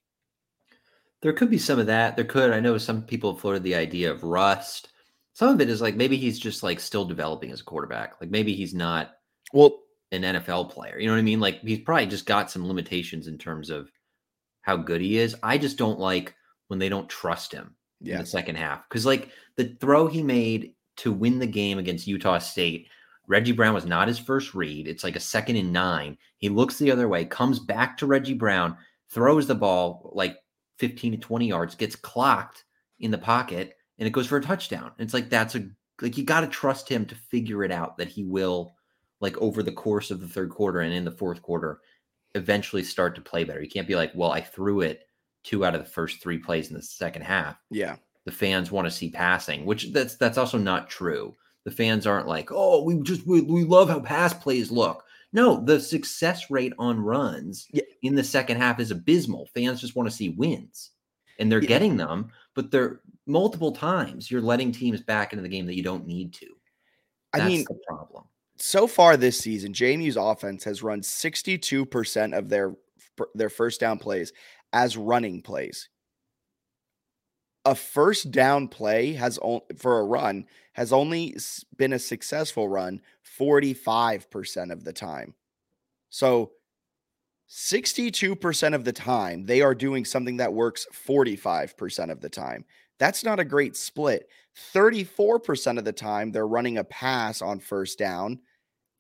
there could be some of that. There could. I know some people have floated the idea of rust. Some of it is like maybe he's just like still developing as a quarterback. Like maybe he's not an NFL player. You know what I mean? Like he's probably just got some limitations in terms of how good he is. I just don't like when they don't trust him in the second half. Because like the throw he made to win the game against Utah State, Reggie Brown was not his first read. It's like a 2nd and 9. He looks the other way, comes back to Reggie Brown, throws the ball like 15 to 20 yards, gets clocked in the pocket, and it goes for a touchdown. And it's like, you got to trust him to figure it out that he will, like over the course of the third quarter and in the fourth quarter, eventually start to play better. You can't be like, well, I threw it 2 out of the first 3 plays in the second half. Yeah. The fans want to see passing, which that's also not true. The fans aren't like, oh, we love how pass plays look. No, the success rate on runs in the second half is abysmal. Fans just want to see wins, and they're getting them, but they're multiple times you're letting teams back into the game that you don't need to. That's the problem. So far this season, JMU's offense has run 62% of their first down plays as running plays. A first down play for a run has only been a successful run 45% of the time. So 62% of the time, they are doing something that works 45% of the time. That's not a great split. 34% of the time, they're running a pass on first down,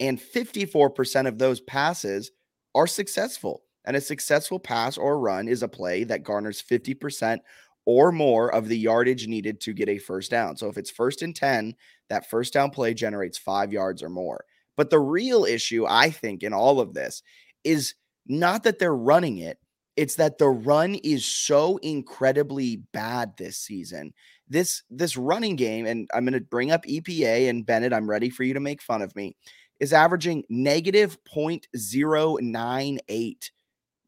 and 54% of those passes are successful. And a successful pass or run is a play that garners 50% or more of the yardage needed to get a first down. So if it's 1st and 10, that first down play generates 5 yards or more. But the real issue, I think, in all of this is not that they're running it. It's that the run is so incredibly bad this season. This running game, and I'm going to bring up EPA, and Bennett, I'm ready for you to make fun of me, is averaging negative -0.098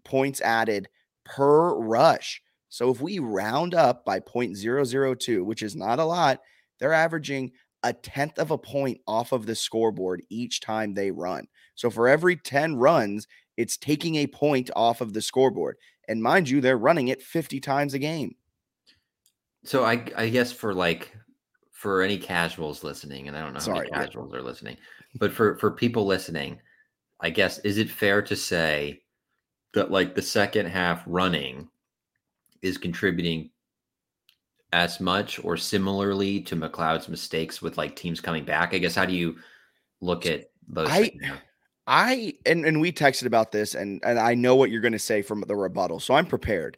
points added per rush. So if we round up by 0.002, which is not a lot, they're averaging a 0.1 point off of the scoreboard each time they run. So for every 10 runs, it's taking a point off of the scoreboard. And mind you, they're running it 50 times a game. So I guess for any casuals listening, and I don't know how many casuals are listening, but for people listening, I guess, is it fair to say that like the second half running is contributing as much or similarly to McCloud's mistakes with like teams coming back? I guess, how do you look at those? And we texted about this, and I know what you're going to say from the rebuttal, so I'm prepared.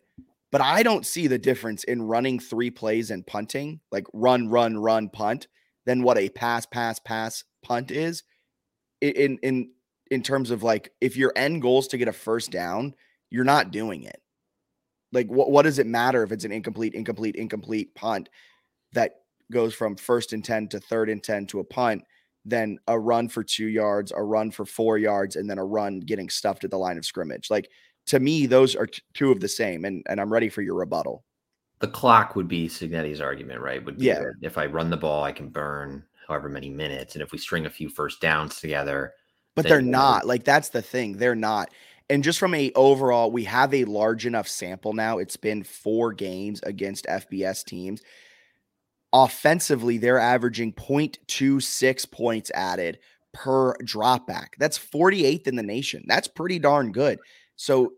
But I don't see the difference in running 3 plays and punting, like run, punt, than what a pass, punt is in terms of like if your end goal is to get a first down, you're not doing it. Like what does it matter if it's an incomplete punt that goes from 1st and 10 to 3rd and 10 to a punt? Then a run for 2 yards, a run for 4 yards, and then a run getting stuffed at the line of scrimmage. Like, to me, those are 2 of the same, and I'm ready for your rebuttal. The clock would be Cignetti's argument, right? Would be that if I run the ball, I can burn however many minutes, and if we string a few first downs together. But they're not. Like, that's the thing. They're not. And just from a overall, we have a large enough sample now. It's been 4 games against FBS teams. Offensively, they're averaging 0.26 points added per dropback. That's 48th in the nation. That's pretty darn good. So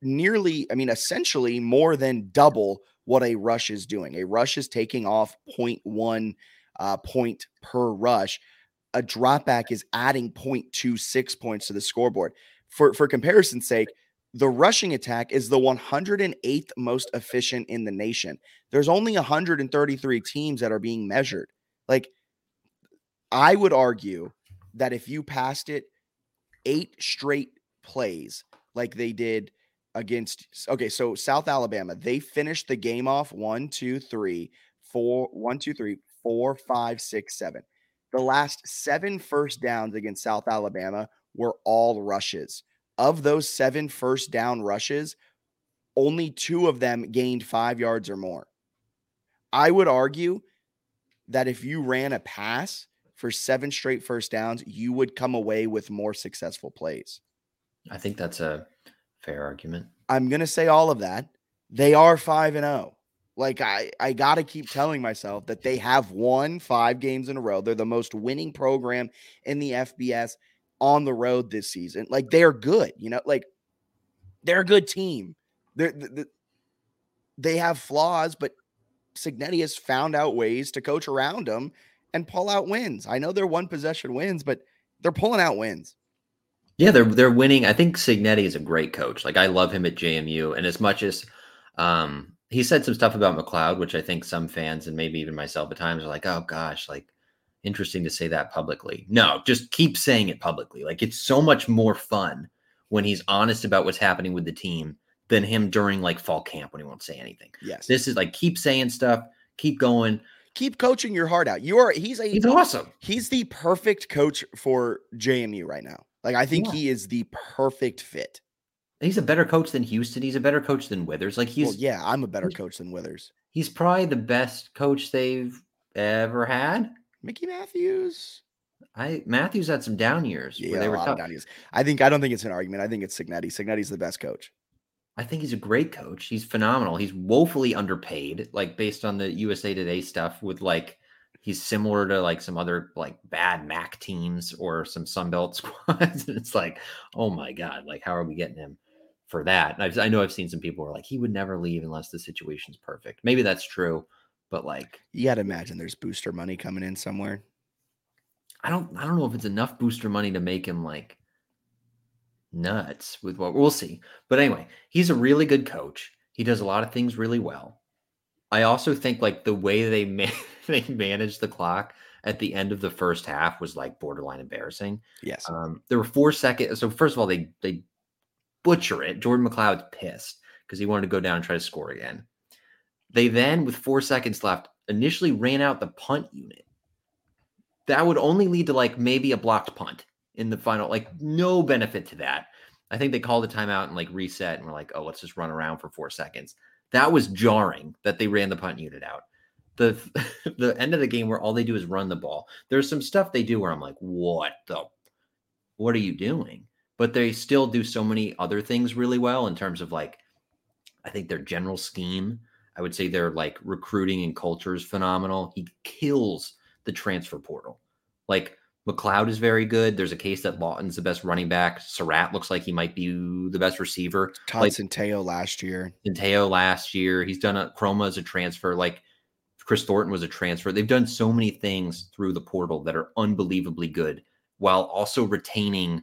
essentially more than double what a rush is doing. A rush is taking off 0.1 point per rush. A dropback is adding 0.26 points to the scoreboard. For comparison's sake, the rushing attack is the 108th most efficient in the nation. There's only 133 teams that are being measured. Like, I would argue that if you passed it 8 straight plays like they did against, so South Alabama, they finished the game off 1, 2, 3, 4, 1, 2, 3, 4, 5, 6, 7. The last 7 first downs against South Alabama were all rushes. Of those 7 first down rushes, only 2 of them gained 5 yards or more. I would argue that if you ran a pass for 7 straight first downs, you would come away with more successful plays. I think that's a fair argument. I'm going to say all of that. They are 5-0. Like, I got to keep telling myself that they have won 5 games in a row. They're the most winning program in the FBS on the road this season. Like, they are good, you know, like they're a good team. They have flaws, but Cignetti has found out ways to coach around them and pull out wins. I know they're one possession wins, but they're pulling out wins. Yeah, they're winning. I think Cignetti is a great coach. Like, I love him at JMU. And as much as he said some stuff about McCloud, which I think some fans and maybe even myself at times are like, oh gosh, like interesting to say that publicly. No, just keep saying it publicly. Like, it's so much more fun when he's honest about what's happening with the team than him during like fall camp when he won't say anything. Yes. This is like, keep saying stuff, keep going. Keep coaching your heart out. He's awesome. He's the perfect coach for JMU right now. Like, I think he is the perfect fit. He's a better coach than Houston. He's a better coach than Withers. Like, I'm a better coach than Withers. He's probably the best coach they've ever had. Mickey Matthews. Matthews had some down years where they were tough. I don't think it's an argument. I think it's Cignetti. Cignetti's the best coach. I think he's a great coach. He's phenomenal. He's woefully underpaid, like based on the USA Today stuff with like, he's similar to like some other like bad MAC teams or some Sun Belt squads. And it's like, oh my God, like how are we getting him for that? And I know I've seen some people who are like, he would never leave unless the situation's perfect. Maybe that's true, but like, you got to imagine there's booster money coming in somewhere. I don't know if it's enough booster money to make him like nuts with what we'll see. But anyway, he's a really good coach. He does a lot of things really well. I also think like the way they managed the clock at the end of the first half was like borderline embarrassing. Yes. There were 4 seconds. So first of all, they butcher it. Jordan McCloud's pissed because he wanted to go down and try to score again. They then, with 4 seconds left, initially ran out the punt unit. That would only lead to like maybe a blocked punt in the final, like no benefit to that. I think they called the timeout and like reset and were like, oh, let's just run around for 4 seconds. That was jarring that they ran the punt unit out. The end of the game where all they do is run the ball. There's some stuff they do where I'm like, what are you doing? But they still do so many other things really well in terms of like, I think their general scheme, I would say their like recruiting and culture is phenomenal. He kills the transfer portal. Like, McCloud is very good. There's a case that Lawton's the best running back. Sarratt looks like he might be the best receiver. Teo last year. He's done Chroma as a transfer. Like Chris Thornton was a transfer. They've done so many things through the portal that are unbelievably good while also retaining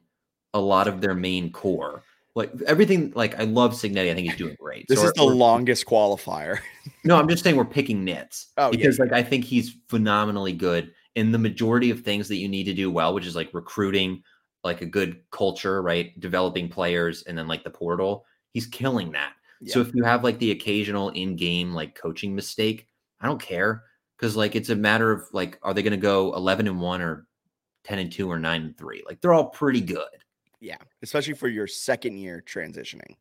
a lot of their main core. Like everything, like I love Cignetti. I think he's doing great. This is the longest qualifier. No, I'm just saying we're picking nits. Oh, because yeah. Like I think he's phenomenally good in the majority of things that you need to do well, which is like recruiting, like a good culture, right? Developing players, and then like the portal, he's killing that. Yeah. So if you have like the occasional in-game like coaching mistake, I don't care, because like it's a matter of like, are they going to go 11-1 or 10-2 or 9-3? Like they're all pretty good. Yeah, especially for your second year transitioning.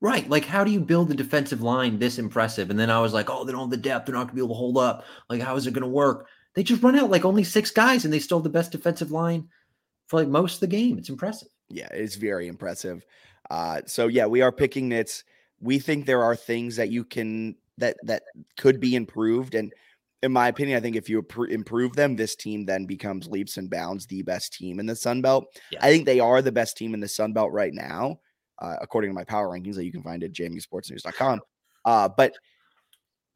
Right. Like, how do you build the defensive line this impressive? And then I was like, oh, they don't have the depth. They're not going to be able to hold up. Like, how is it going to work? They just run out like only 6 guys and they still have the best defensive line for like most of the game. It's impressive. Yeah, it's very impressive. So yeah, we are picking nits. We think there are things that you can, that could be improved. And in my opinion, I think if you improve them, this team then becomes leaps and bounds the best team in the Sun Belt. Yeah. I think they are the best team in the Sun Belt right now, according to my power rankings that you can find at jamiesportsnews.com. But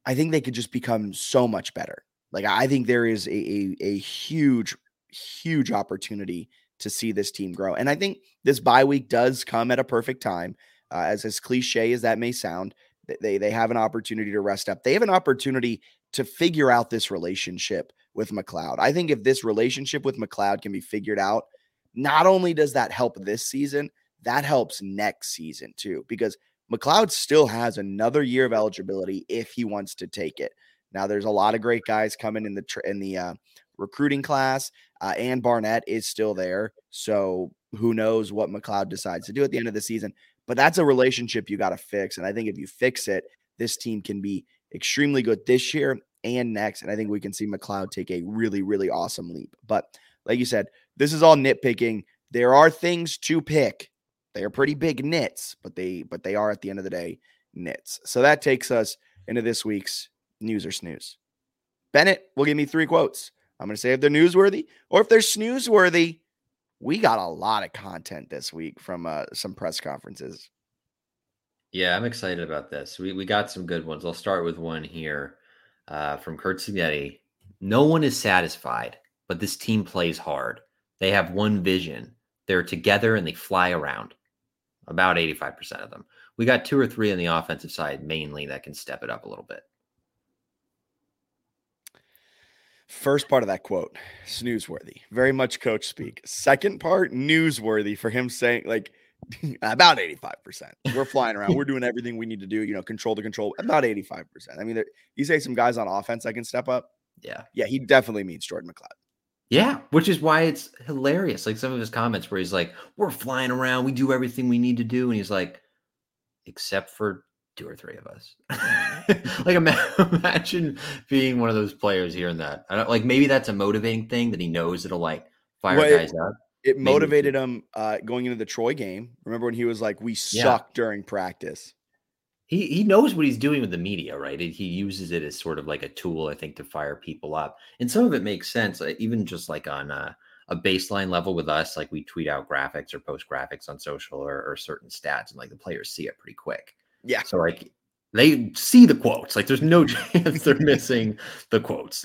I think they could just become so much better. Like, I think there is a huge, huge opportunity to see this team grow. And I think this bye week does come at a perfect time. As cliche as that may sound, they have an opportunity to rest up. They have an opportunity to figure out this relationship with McCloud. I think if this relationship with McCloud can be figured out, not only does that help this season, that helps next season too, because McCloud still has another year of eligibility if he wants to take it. Now, there's a lot of great guys coming in the recruiting class, and Barnett is still there. So who knows what McCloud decides to do at the end of the season. But that's a relationship you got to fix. And I think if you fix it, this team can be extremely good this year and next. And I think we can see McCloud take a really, really awesome leap. But like you said, this is all nitpicking. There are things to pick. They are pretty big nits, but they are at the end of the day Nits. So that takes us into this week's News or Snooze. Bennett will give me three quotes. I'm going to say if they're newsworthy or if they're snoozeworthy. We got a lot of content this week from some press conferences. Yeah, I'm excited about this. We got some good ones. I'll start with one here from Curt Cignetti. No one is satisfied, but this team plays hard. They have one vision. They're together and they fly around. About 85% of them. We got two or three on the offensive side mainly that can step it up a little bit. First part of that quote, snoozeworthy. Very much coach speak. Second part, newsworthy for him saying, like, about 85%. We're flying around. We're doing everything we need to do, you know, control the control. About 85%. I mean, you say some guys on offense that can step up. Yeah. Yeah, he definitely means Jordan McCloud. Yeah, which is why it's hilarious. Like some of his comments where he's like, we're flying around. We do everything we need to do. And he's like, except for two or three of us. Like imagine being one of those players here and that. I don't, like maybe that's a motivating thing that he knows it'll like fire guys up. It motivated him going into the Troy game. Remember when he was like, we suck during practice. He knows what he's doing with the media, right? He uses it as sort of like a tool, I think, to fire people up. And some of it makes sense, even just like on a baseline level with us, like we tweet out graphics or post graphics on social or certain stats, and like the players see it pretty quick. Yeah. So like they see the quotes, like there's no chance they're missing the quotes,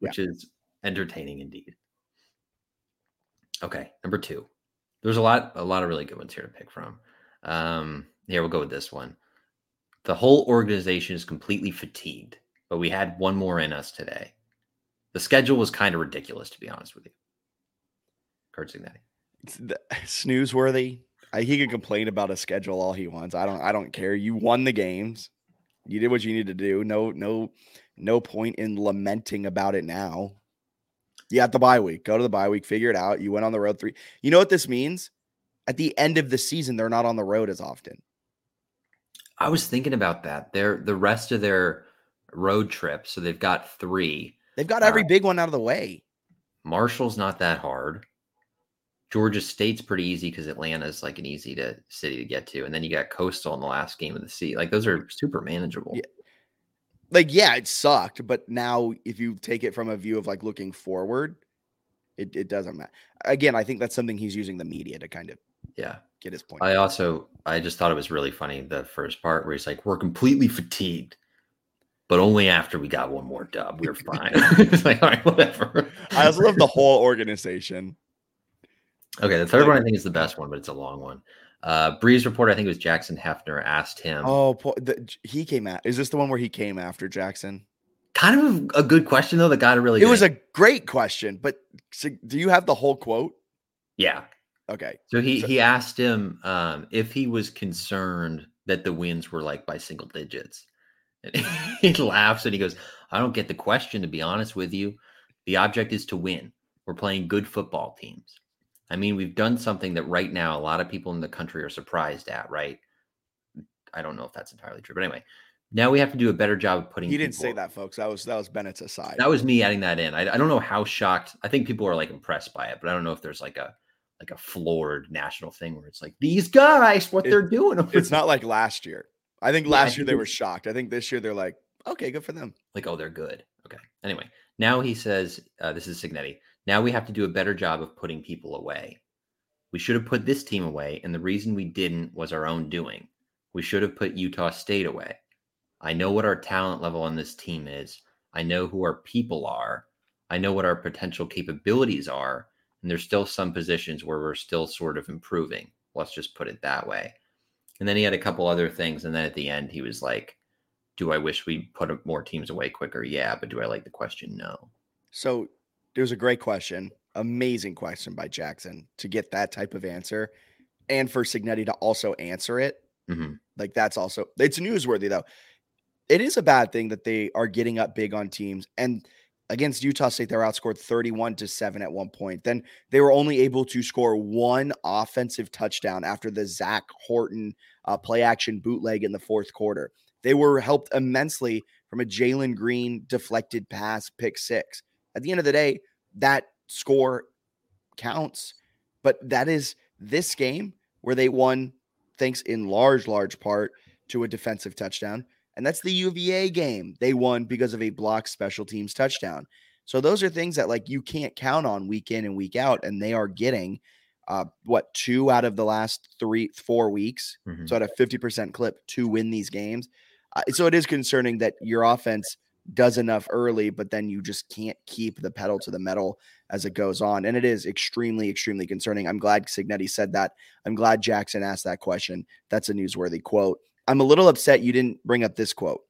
which is entertaining indeed. Okay. Number two, there's a lot of really good ones here to pick from. Here, we'll go with this one. The whole organization is completely fatigued, but we had one more in us today. The schedule was kind of ridiculous, to be honest with you. Curt Cignetti. It's snoozeworthy. He can complain about a schedule all he wants. I don't care. You won the games. You did what you needed to do. No point in lamenting about it now. You got the bye week. Go to the bye week. Figure it out. You went on the road three. You know what this means? At the end of the season, they're not on the road as often. I was thinking about that. The rest of their road trip, so they've got three. They've got every big one out of the way. Marshall's not that hard. Georgia State's pretty easy because Atlanta's like an easy city to get to. And then you got Coastal in the last game of the season. Like those are super manageable. Yeah. Like, yeah, it sucked. But now if you take it from a view of like looking forward, it doesn't matter. Again, I think that's something he's using the media to kind of get his point. I just thought it was really funny, the first part where he's like, we're completely fatigued, but only after we got one more dub. We were fine. It's like, all right, whatever. I also love the whole organization. Okay, the third one I think is the best one, but it's a long one. Breeze report, I think it was Jackson Hefner asked him. Oh, he came at. Is this the one where he came after Jackson? Kind of a good question, though, that got a really good. It was a great question, but do you have the whole quote? Yeah. Okay. So he asked him if he was concerned that the wins were like by single digits. And he laughs and he goes, I don't get the question, to be honest with you. The object is to win. We're playing good football teams. I mean, we've done something that right now a lot of people in the country are surprised at, right? I don't know if that's entirely true, but anyway, now we have to do a better job of putting. He didn't say that, folks. That was Bennett's aside. That was me adding that in. I don't know how shocked. I think people are like impressed by it, but I don't know if there's like a floored national thing where it's like, these guys, they're doing. It's not like last year. I think last year they were shocked. I think this year they're like, okay, good for them. Like, oh, they're good. Okay. Anyway, now he says, this is Cignetti. Now we have to do a better job of putting people away. We should have put this team away. And the reason we didn't was our own doing. We should have put Utah State away. I know what our talent level on this team is. I know who our people are. I know what our potential capabilities are. And there's still some positions where we're still sort of improving. Let's just put it that way. And then he had a couple other things. And then at the end, he was like, do I wish we put more teams away quicker? Yeah. But do I like the question? No. So it was a great question. Amazing question by Jackson to get that type of answer. And for Cignetti to also answer it. Mm-hmm. Like that's also, it's newsworthy though. It is a bad thing that they are getting up big on teams. And against Utah State, they're outscored 31-7 at one point. Then they were only able to score one offensive touchdown after the Zach Horton play-action bootleg in the fourth quarter. They were helped immensely from a Jalen Green deflected pass pick six. At the end of the day, that score counts. But that is this game where they won, thanks in large part to a defensive touchdown. And that's the UVA game. They won because of a blocked special teams touchdown. So those are things that, like, you can't count on week in and week out. And they are getting, two out of the last 4 weeks. Mm-hmm. So at a 50% clip to win these games. So it is concerning that your offense does enough early, but then you just can't keep the pedal to the metal as it goes on. And it is extremely, extremely concerning. I'm glad Cignetti said that. I'm glad Jackson asked that question. That's a newsworthy quote. I'm a little upset you didn't bring up this quote.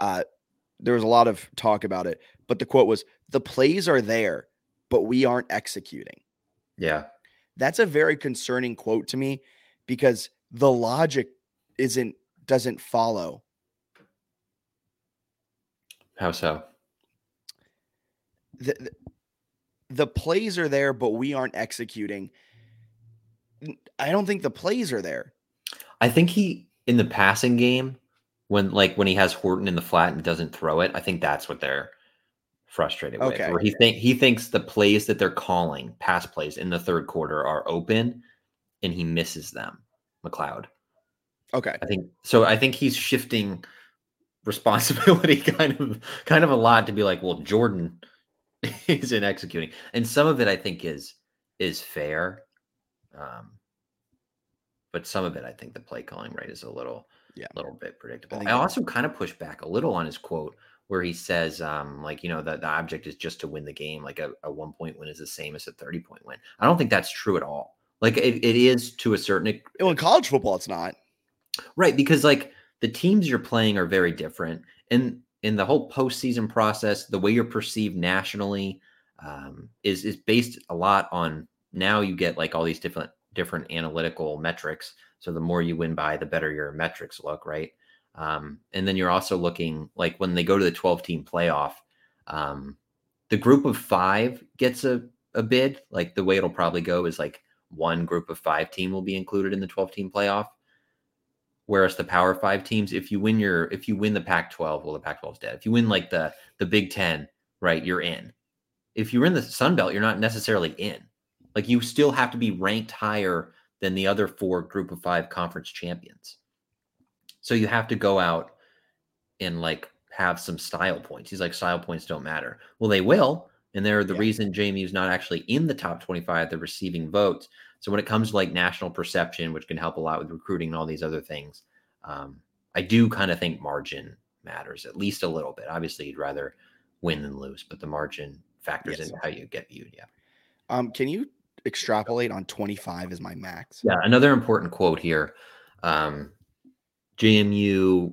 There was a lot of talk about it, but the quote was, "The plays are there, but we aren't executing." Yeah. That's a very concerning quote to me, because the logic doesn't follow. How so? The plays are there, but we aren't executing. I don't think the plays are there. I think in the passing game, when he has Horton in the flat and doesn't throw it, I think that's what they're frustrated with. Where he thinks the plays that they're calling, pass plays in the third quarter, are open, and he misses them. McCloud. Okay. I think he's shifting responsibility kind of a lot to be like, well, Jordan isn't executing. And some of it I think is fair. But some of it, I think the play calling rate is a little bit predictable. I also kind of push back a little on his quote where he says, the object is just to win the game. Like a 1-point win is the same as a 30-point win. I don't think that's true at all. Like it is to a certain extent. Well, in college football, it's not. Right, because like the teams you're playing are very different. And in the whole postseason process, the way you're perceived nationally is based a lot on, now you get like all these different analytical metrics. So the more you win by, the better your metrics look, right? And then you're also looking, like when they go to the 12-team playoff, the group of 5 gets a bid. Like the way it'll probably go is like one group of 5 team will be included in the 12-team playoff. Whereas the Power 5 teams, if you win the Pac-12, well, the Pac-12 is dead. If you win like the Big Ten, right, you're in. If you're in the Sun Belt, you're not necessarily in. Like you still have to be ranked higher than the other 4 group of 5 conference champions. So you have to go out and like have some style points. He's like, style points don't matter. Well, they will. And they're the reason JMU's not actually in the top 25. They're receiving votes. So when it comes to like national perception, which can help a lot with recruiting and all these other things, I do kind of think margin matters at least a little bit. Obviously you'd rather win than lose, but the margin factors into how you get viewed. Yeah. Can you extrapolate on 25 is my max? Yeah, another important quote here. JMU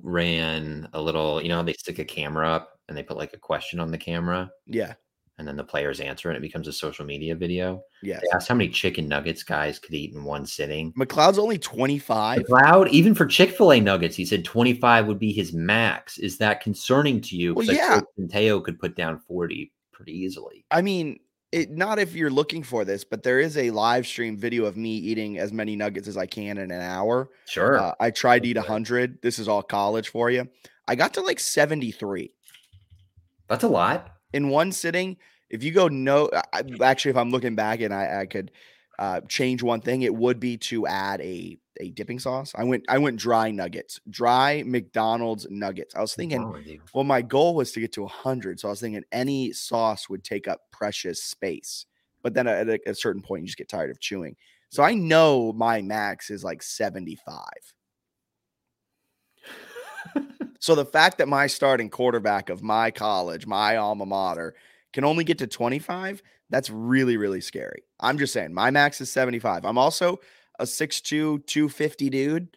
ran a little, you know how they stick a camera up and they put like a question on the camera? Yeah. And then the players answer and it becomes a social media video. Yes. They asked how many chicken nuggets guys could eat in one sitting. McCloud's only 25. McCloud, even for Chick-fil-A nuggets, he said 25 would be his max. Is that concerning to you? Well, yeah. Teo could put down 40 pretty easily. I mean, not if you're looking for this, but there is a live stream video of me eating as many nuggets as I can in an hour. Sure. I tried to eat 100. This is all college for you. I got to like 73. That's a lot. In one sitting, if you go if I'm looking back and I could change one thing, it would be to add a dipping sauce. I went dry nuggets, dry McDonald's nuggets. I was thinking, well, my goal was to get to 100. So I was thinking any sauce would take up precious space. But then at a certain point, you just get tired of chewing. So I know my max is like 75. So the fact that my starting quarterback of my college, my alma mater, can only get to 25, that's really, really scary. I'm just saying my max is 75. I'm also a 6'2", 250 dude.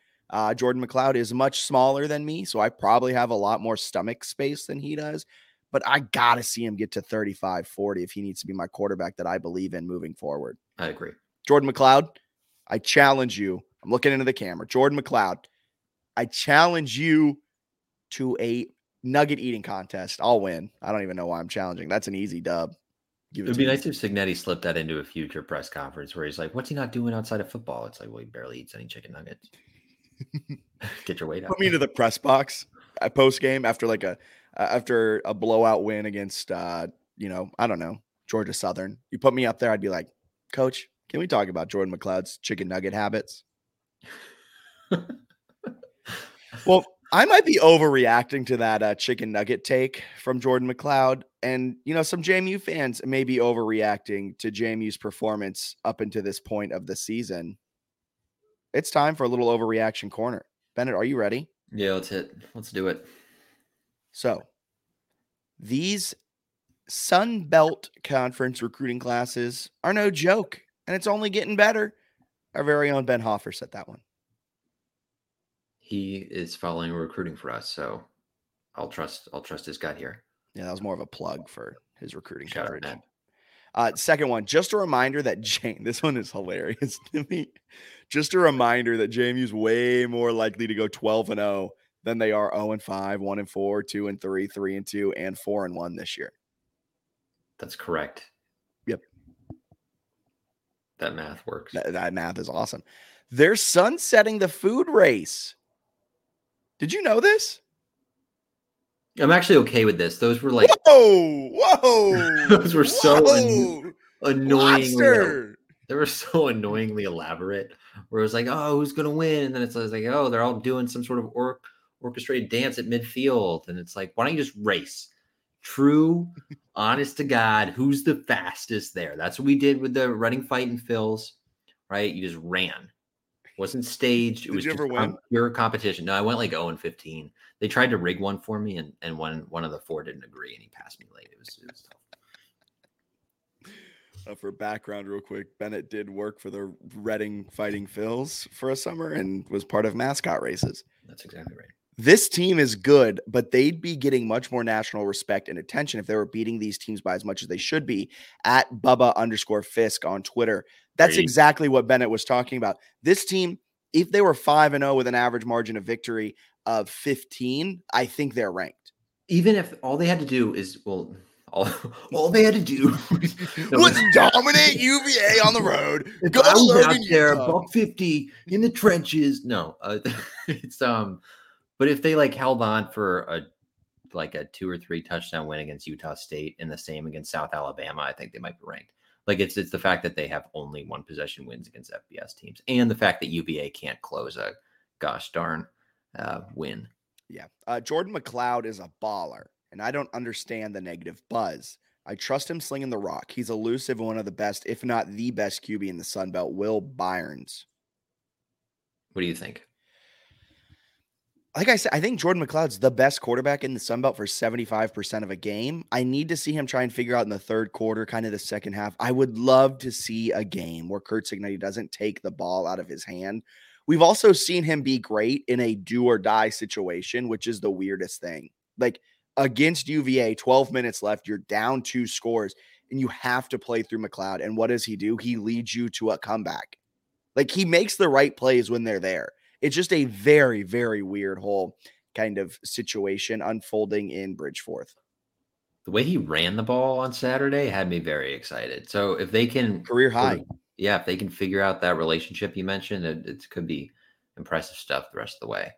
Jordan McCloud is much smaller than me, so I probably have a lot more stomach space than he does. But I got to see him get to 35, 40 if he needs to be my quarterback that I Bleav in moving forward. I agree. Jordan McCloud, I challenge you. I'm looking into the camera. Jordan McCloud, I challenge you to a nugget eating contest. I'll win. I don't even know why I'm challenging. That's an easy dub. It would be nice if Cignetti slipped that into a future press conference where he's like, what's he not doing outside of football? It's like, well, he barely eats any chicken nuggets. Get your weight up. Put me to the press box post game after like after a blowout win against, I don't know, Georgia Southern. You put me up there, I'd be like, Coach, can we talk about Jordan McCloud's chicken nugget habits? Well, I might be overreacting to that chicken nugget take from Jordan McCloud. And, you know, some JMU fans may be overreacting to JMU's performance up until this point of the season. It's time for a little overreaction corner. Bennett, are you ready? Yeah, let's hit. Let's do it. So these Sun Belt Conference recruiting classes are no joke, and it's only getting better. Our very own Ben Hoffer said that one. He is following recruiting for us, so I'll trust his gut here. Yeah, that was more of a plug for his recruiting coverage. Second one, just a reminder that this one is hilarious to me. Just a reminder that JMU is way more likely to go 12-0 than they are 0-5, 1-4, 2-3, 3-2, and 4-1 this year. That's correct. Yep. That math works. That math is awesome. They're sunsetting the food race. Did you know this? I'm actually okay with this. Those were like, whoa, those were so annoyingly. They were so annoyingly elaborate. Where it was like, oh, who's gonna win? And then it's like, oh, they're all doing some sort of orchestrated dance at midfield, and it's like, why don't you just race? True, honest to God, who's the fastest there? That's what we did with the running fight and fills, right? You just ran. Wasn't staged. It was just pure competition. No, I went like 0-15. They tried to rig one for me, and one of the four didn't agree, and he passed me late. It was tough. For background, real quick, Bennett did work for the Reading Fighting Phils for a summer and was part of mascot races. That's exactly right. This team is good, but they'd be getting much more national respect and attention if they were beating these teams by as much as they should be. At Bubba_Fisk on Twitter. That's exactly what Bennett was talking about. This team, if they were 5-0 with an average margin of victory of 15, I think they're ranked. Even if all they had to do is, well, all they had to do was dominate UVA on the road. Go out there, buck 50 in the trenches. No, it's but if they like held on for a 2 or 3 touchdown win against Utah State and the same against South Alabama, I think they might be ranked. Like it's the fact that they have only one possession wins against FBS teams, and the fact that UVA can't close a gosh darn win. Yeah, Jordan McCloud is a baller, and I don't understand the negative buzz. I trust him slinging the rock. He's elusive and one of the best, if not the best QB in the Sun Belt. Will Byers. What do you think? Like I said, I think Jordan McCloud's the best quarterback in the Sun Belt for 75% of a game. I need to see him try and figure out in the third quarter, kind of the second half. I would love to see a game where Curt Cignetti doesn't take the ball out of his hand. We've also seen him be great in a do or die situation, which is the weirdest thing. Like against UVA, 12 minutes left, you're down 2 scores, and you have to play through McCloud. And what does he do? He leads you to a comeback. Like he makes the right plays when they're there. It's just a very, very weird whole kind of situation unfolding in Bridgeforth. The way he ran the ball on Saturday had me very excited. So if they can career high. Yeah, if they can figure out that relationship you mentioned, it could be impressive stuff the rest of the way.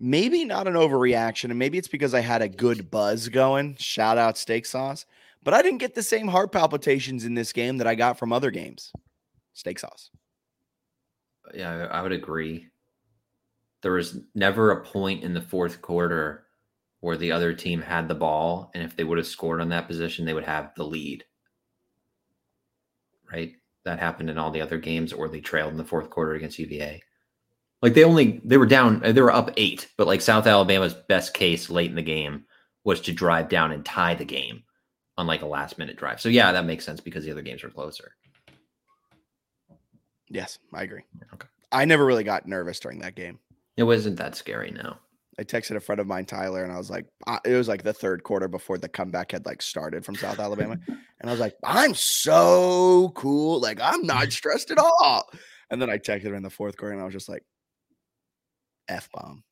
Maybe not an overreaction, and maybe it's because I had a good buzz going. Shout out Steak Sauce. But I didn't get the same heart palpitations in this game that I got from other games. Steak Sauce. Yeah, I would agree. There was never a point in the fourth quarter where the other team had the ball, and if they would have scored on that position, they would have the lead. Right? That happened in all the other games, or they trailed in the fourth quarter against UVA. Like they were up 8, but like South Alabama's best case late in the game was to drive down and tie the game on like a last minute drive. So yeah, that makes sense because the other games were closer. Yes, I agree. Okay. I never really got nervous during that game. It wasn't that scary, no. I texted a friend of mine, Tyler, and I was like, it was like the third quarter before the comeback had like started from South Alabama. And I was like, I'm so cool. Like, I'm not stressed at all. And then I texted her in the fourth quarter, and I was just like, F-bomb.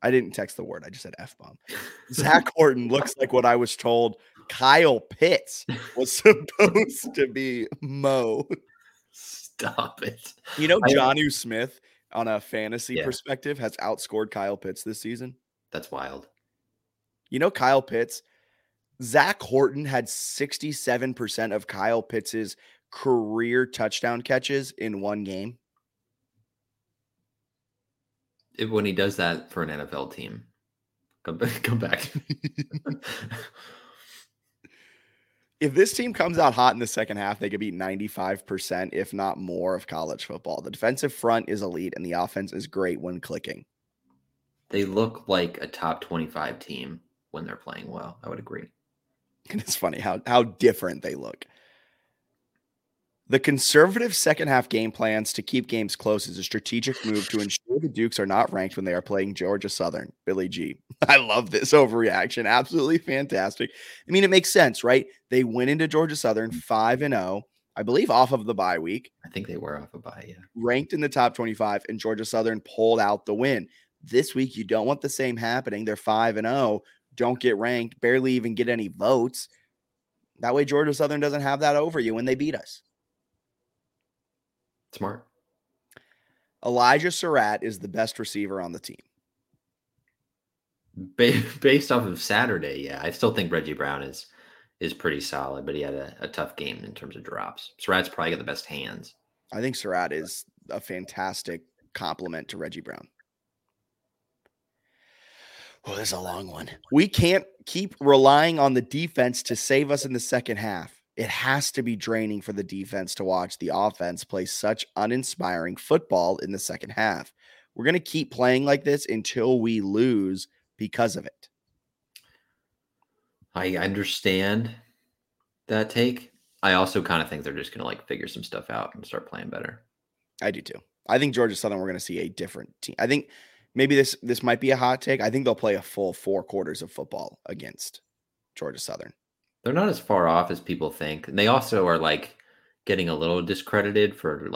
I didn't text the word. I just said F-bomb. Zach Horton looks like what I was told Kyle Pitts was supposed to be. Mo. Stop it. You know, Jonnu Smith on a fantasy perspective has outscored Kyle Pitts this season. That's wild. You know, Kyle Pitts, Zach Horton had 67% of Kyle Pitts's career touchdown catches in one game? When he does that for an NFL team. Come back. If this team comes out hot in the second half, they could beat 95%, if not more, of college football. The defensive front is elite, and the offense is great when clicking. They look like a top 25 team when they're playing well. I would agree. And it's funny how different they look. The conservative second half game plans to keep games close is a strategic move to ensure the Dukes are not ranked when they are playing Georgia Southern. Billy G. I love this overreaction. Absolutely fantastic. I mean, it makes sense, right? They went into Georgia Southern 5-0, I Bleav off of the bye week. I think they were off a bye, yeah. Ranked in the top 25, and Georgia Southern pulled out the win. This week, you don't want the same happening. They're 5-0, don't get ranked, barely even get any votes. That way, Georgia Southern doesn't have that over you when they beat us. Smart. Elijah Sarratt is the best receiver on the team. Based off of Saturday, yeah. I still think Reggie Brown is pretty solid, but he had a tough game in terms of drops. Sarratt's probably got the best hands. I think Sarratt is a fantastic compliment to Reggie Brown. Oh, this is a long one. We can't keep relying on the defense to save us in the second half. It has to be draining for the defense to watch the offense play such uninspiring football in the second half. We're going to keep playing like this until we lose because of it. I understand that take. I also kind of think they're just going to figure some stuff out and start playing better. I do too. I think Georgia Southern, we're going to see a different team. I think maybe this might be a hot take. I think they'll play a full 4 quarters of football against Georgia Southern. They're not as far off as people think. And they also are getting a little discredited for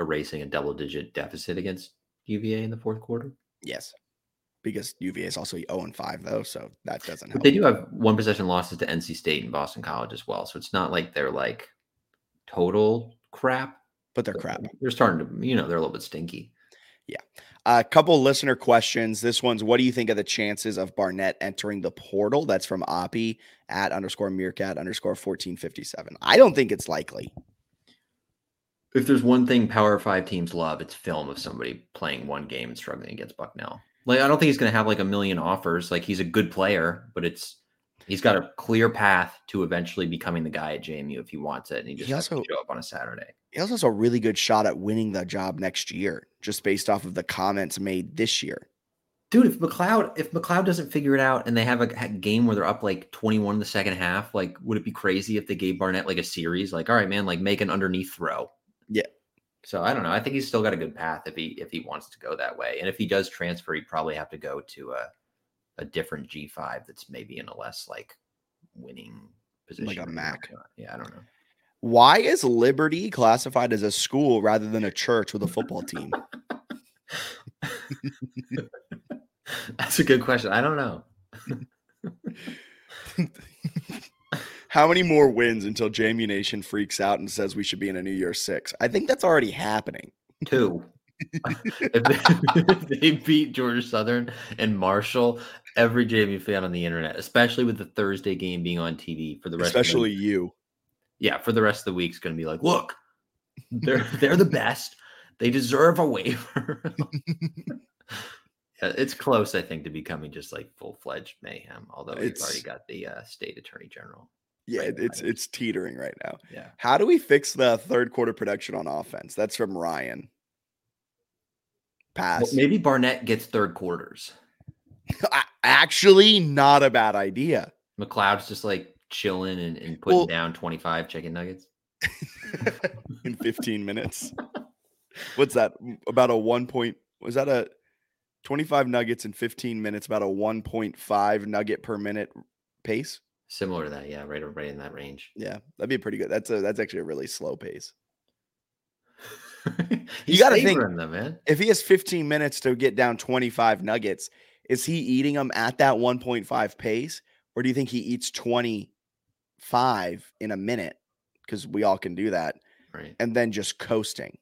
erasing a double-digit deficit against UVA in the fourth quarter. Yes, because UVA is also 0-5, though, so that doesn't help. But they do have one possession losses to NC State and Boston College as well, so it's not they're total crap. But they're crap. They're starting to, they're a little bit stinky. Yeah. A couple listener questions. This one's, what do you think of the chances of Barnett entering the portal? That's from Oppie @_meerkat_1457. I don't think it's likely. If there's one thing Power 5 teams love, it's film of somebody playing one game and struggling against Bucknell. I don't think he's going to have a million offers. He's a good player, but he's got a clear path to eventually becoming the guy at JMU if he wants it. And he has to show up on a Saturday. He also has a really good shot at winning the job next year, just based off of the comments made this year. Dude, if McCloud doesn't figure it out and they have a game where they're up 21 in the second half, would it be crazy if they gave Barnett a series? All right, man, make an underneath throw. Yeah. So I don't know. I think he's still got a good path if he wants to go that way. And if he does transfer, he'd probably have to go to a different G5 that's maybe in a less winning position. Like a MAC. Yeah, I don't know. Why is Liberty classified as a school rather than a church with a football team? That's a good question. I don't know. How many more wins until JMU Nation freaks out and says we should be in a New Year's Six? I think that's already happening. 2. If they beat Georgia Southern and Marshall, every JMU fan on the internet, especially with the Thursday game being on TV for the rest of the week. Yeah, for the rest of the week, it's going to be look, they're the best. They deserve a waiver. Yeah, it's close, I think, to becoming just full-fledged mayhem, although we've already got the state attorney general. Yeah, right, it's teetering right now. Yeah. How do we fix the third quarter production on offense? That's from Ryan. Pass. Well, maybe Barnett gets third quarters. Actually, not a bad idea. McCloud's just chilling and putting down 25 chicken nuggets in 15 minutes. What's that? About a 1 point? Was that a 25 nuggets in 15 minutes? About a 1.5 nugget per minute pace. Similar to that, yeah, right in that range. Yeah, that'd be pretty good. That's actually a really slow pace. You got to think, man. If he has 15 minutes to get down 25 nuggets, is he eating them at that 1.5 pace, or do you think he eats 25 in a minute, because we all can do that, right? And then just coasting,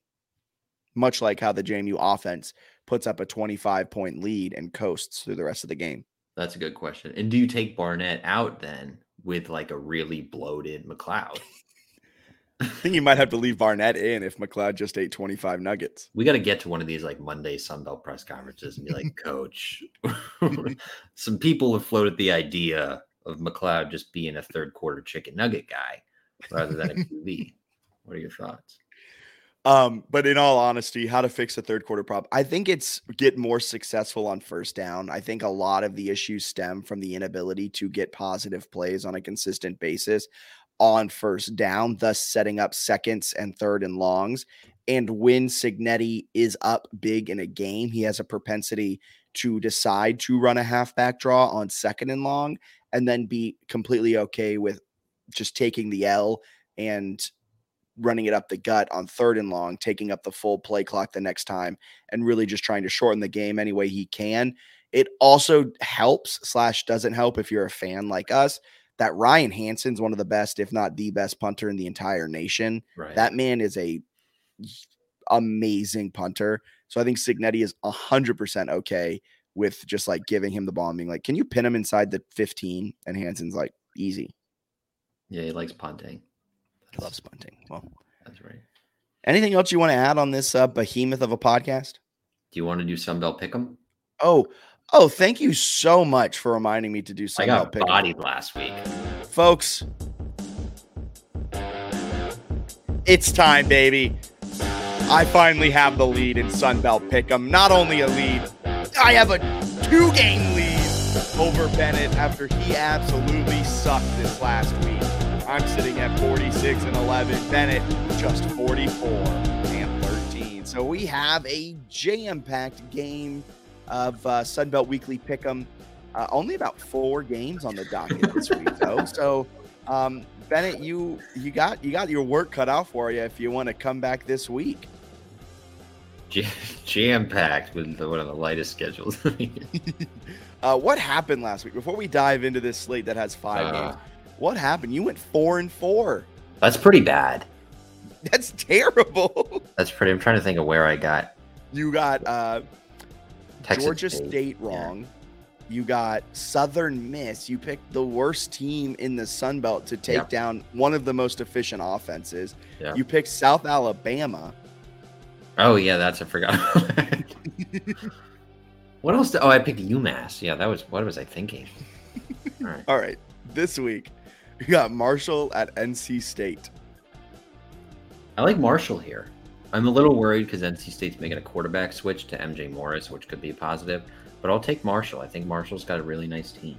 much like how the JMU offense puts up a 25-point lead and coasts through the rest of the game? That's a good question. And do you take Barnett out then with a really bloated McCloud? I think you might have to leave Barnett in if McCloud just ate 25 nuggets. We got to get to one of these like Monday Sun Belt press conferences and be like, Coach, some people have floated the idea of McCloud just being a third quarter chicken nugget guy rather than a QB. What are your thoughts? But in all honesty, how to fix the third quarter problem. I think it's get more successful on first down. I think a lot of the issues stem from the inability to get positive plays on a consistent basis on first down, thus setting up seconds and third and longs. And when Cignetti is up big in a game, he has a propensity to decide to run a halfback draw on second and long and then be completely okay with just taking the L and running it up the gut on third and long, taking up the full play clock the next time, and really just trying to shorten the game any way he can. It also helps / doesn't help if you're a fan like us that Ryan Hansen's one of the best, if not the best punter in the entire nation. Right. That man is a amazing punter. So I think Cignetti is 100% okay with just like giving him the ball and being like, can you pin him inside the 15? And Hansen's like, easy. Yeah, he likes punting. He loves punting. Well, that's right. Anything else you want to add on this behemoth of a podcast? Do you want to do Sun Belt Pick'em? Oh, thank you so much for reminding me to do Sun Belt Pick'em. I got bodied last week. Folks, it's time, baby. I finally have the lead in Sun Belt Pick'em. Not only a lead, I have a 2-game lead over Bennett after he absolutely sucked this last week. I'm sitting at 46-11. Bennett just 44-13. So we have a jam-packed game of Sun Belt Weekly Pick'em. Only about 4 games on the docket this week, though. So Bennett, you got your work cut out for you if you want to come back this week. Jam-packed with one of the lightest schedules. What happened last week? Before we dive into this slate that has 5 games. What happened? You went 4-4. That's pretty bad. That's terrible. I'm trying to think of where I got. You got Georgia State wrong. Yeah. You got Southern Miss. You picked the worst team in the Sun Belt to take down one of the most efficient offenses. Yeah. You picked South Alabama. Oh yeah, I forgot. What else? I picked UMass. Yeah, what was I thinking? All right. This week. We got Marshall at NC State. I like Marshall here. I'm a little worried because NC State's making a quarterback switch to MJ Morris, which could be positive, but I'll take Marshall. I think Marshall's got a really nice team.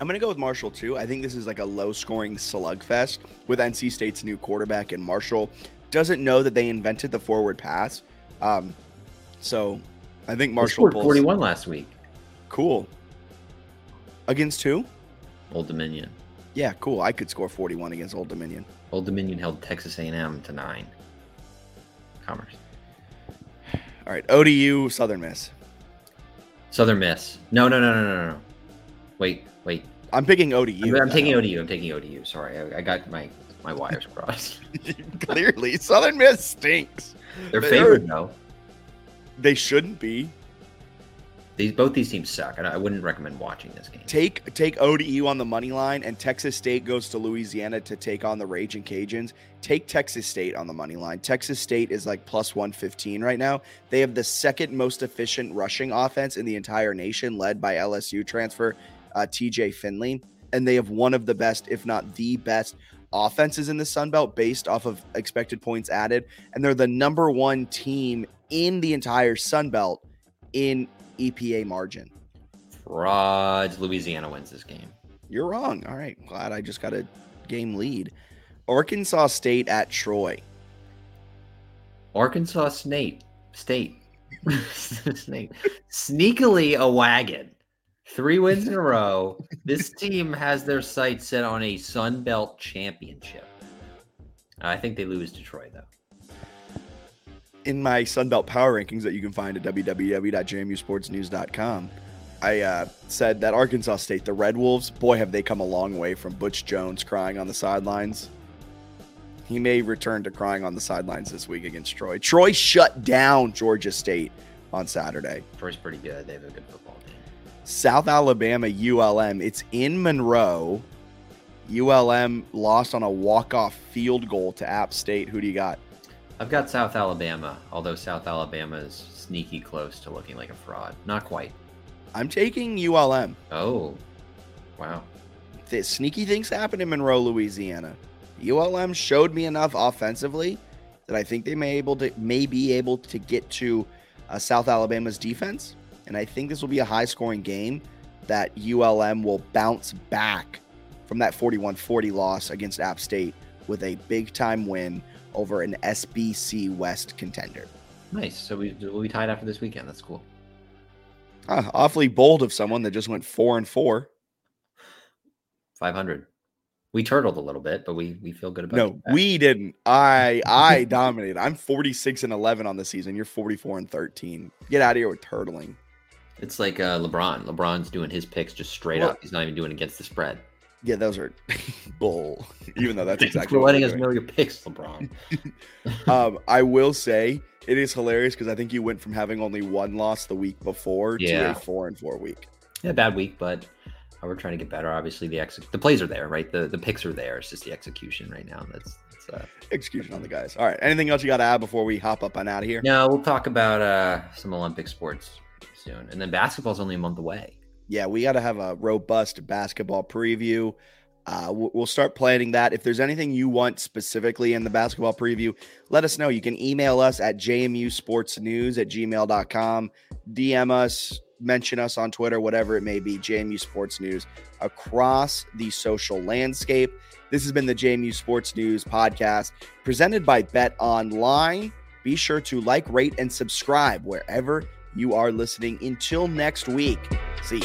I'm going to go with Marshall too. I think this is like a low-scoring slugfest with NC State's new quarterback, and Marshall doesn't know that they invented the forward pass. So I think Marshall scored 41 last week. Cool. Against who? Old Dominion. Yeah, cool. I could score 41 against Old Dominion. Old Dominion held Texas A&M to 9. Commerce. All right, ODU, Southern Miss. Southern Miss. No. Wait. I'm picking ODU. I'm taking ODU. Sorry, I got my wires crossed. Clearly, Southern Miss stinks. They're favored, though. They shouldn't be. Both these teams suck. I wouldn't recommend watching this game. Take ODU on the money line, and Texas State goes to Louisiana to take on the Ragin' Cajuns. Take Texas State on the money line. Texas State is like plus 115 right now. They have the second most efficient rushing offense in the entire nation, led by LSU transfer TJ Finley. And they have one of the best, if not the best, offenses in the Sun Belt based off of expected points added. And they're the number 1 team in the entire Sun Belt in EPA margin. Frauds. Louisiana wins this game. You're wrong. All right. Glad I just got a game lead. Arkansas State at Troy. Arkansas State. Snake. Sneakily a wagon. 3 wins in a row. This team has their sights set on a Sun Belt championship. I think they lose to Troy, though. In my Sunbelt Power Rankings that you can find at www.jmusportsnews.com, I said that Arkansas State, the Red Wolves, boy, have they come a long way from Butch Jones crying on the sidelines. He may return to crying on the sidelines this week against Troy. Troy shut down Georgia State on Saturday. Troy's pretty good. They have a good football team. South Alabama, ULM. It's in Monroe. ULM lost on a walk-off field goal to App State. Who do you got? I've got South Alabama, although South Alabama is sneaky close to looking like a fraud. Not quite. I'm taking ULM. Oh, wow. Sneaky things happen in Monroe, Louisiana. ULM showed me enough offensively that I think they may be able to get to South Alabama's defense. And I think this will be a high-scoring game that ULM will bounce back from that 41-40 loss against App State with a big-time win over an SBC West contender. Nice. So we'll be tied after this weekend. That's cool. Awfully bold of someone that just went 4-4. 500. We turtled a little bit, but we feel good about it. No, we didn't. I dominated. I'm 46-11 on the season. You're 44-13. Get out of here with turtling. It's like LeBron. LeBron's doing his picks just straight up. He's not even doing against the spread. Yeah, those are bull. Even though that's exactly what letting us know your picks, LeBron. I will say it is hilarious because I think you went from having only one loss the week before to a 4-4 week. Yeah, bad week, but we're trying to get better. Obviously, the plays are there, right? The picks are there. It's just the execution right now. That's execution on the guys. All right. Anything else you got to add before we hop up and out of here? No, we'll talk about some Olympic sports soon, and then basketball's only a month away. Yeah, we got to have a robust basketball preview. We'll start planning that. If there's anything you want specifically in the basketball preview, let us know. You can email us at jmusportsnews@gmail.com, DM us, mention us on Twitter, whatever it may be, JMU Sports News across the social landscape. This has been the JMU Sports News podcast presented by Bet Online. Be sure to like, rate, and subscribe wherever you are listening. Until next week, see ya.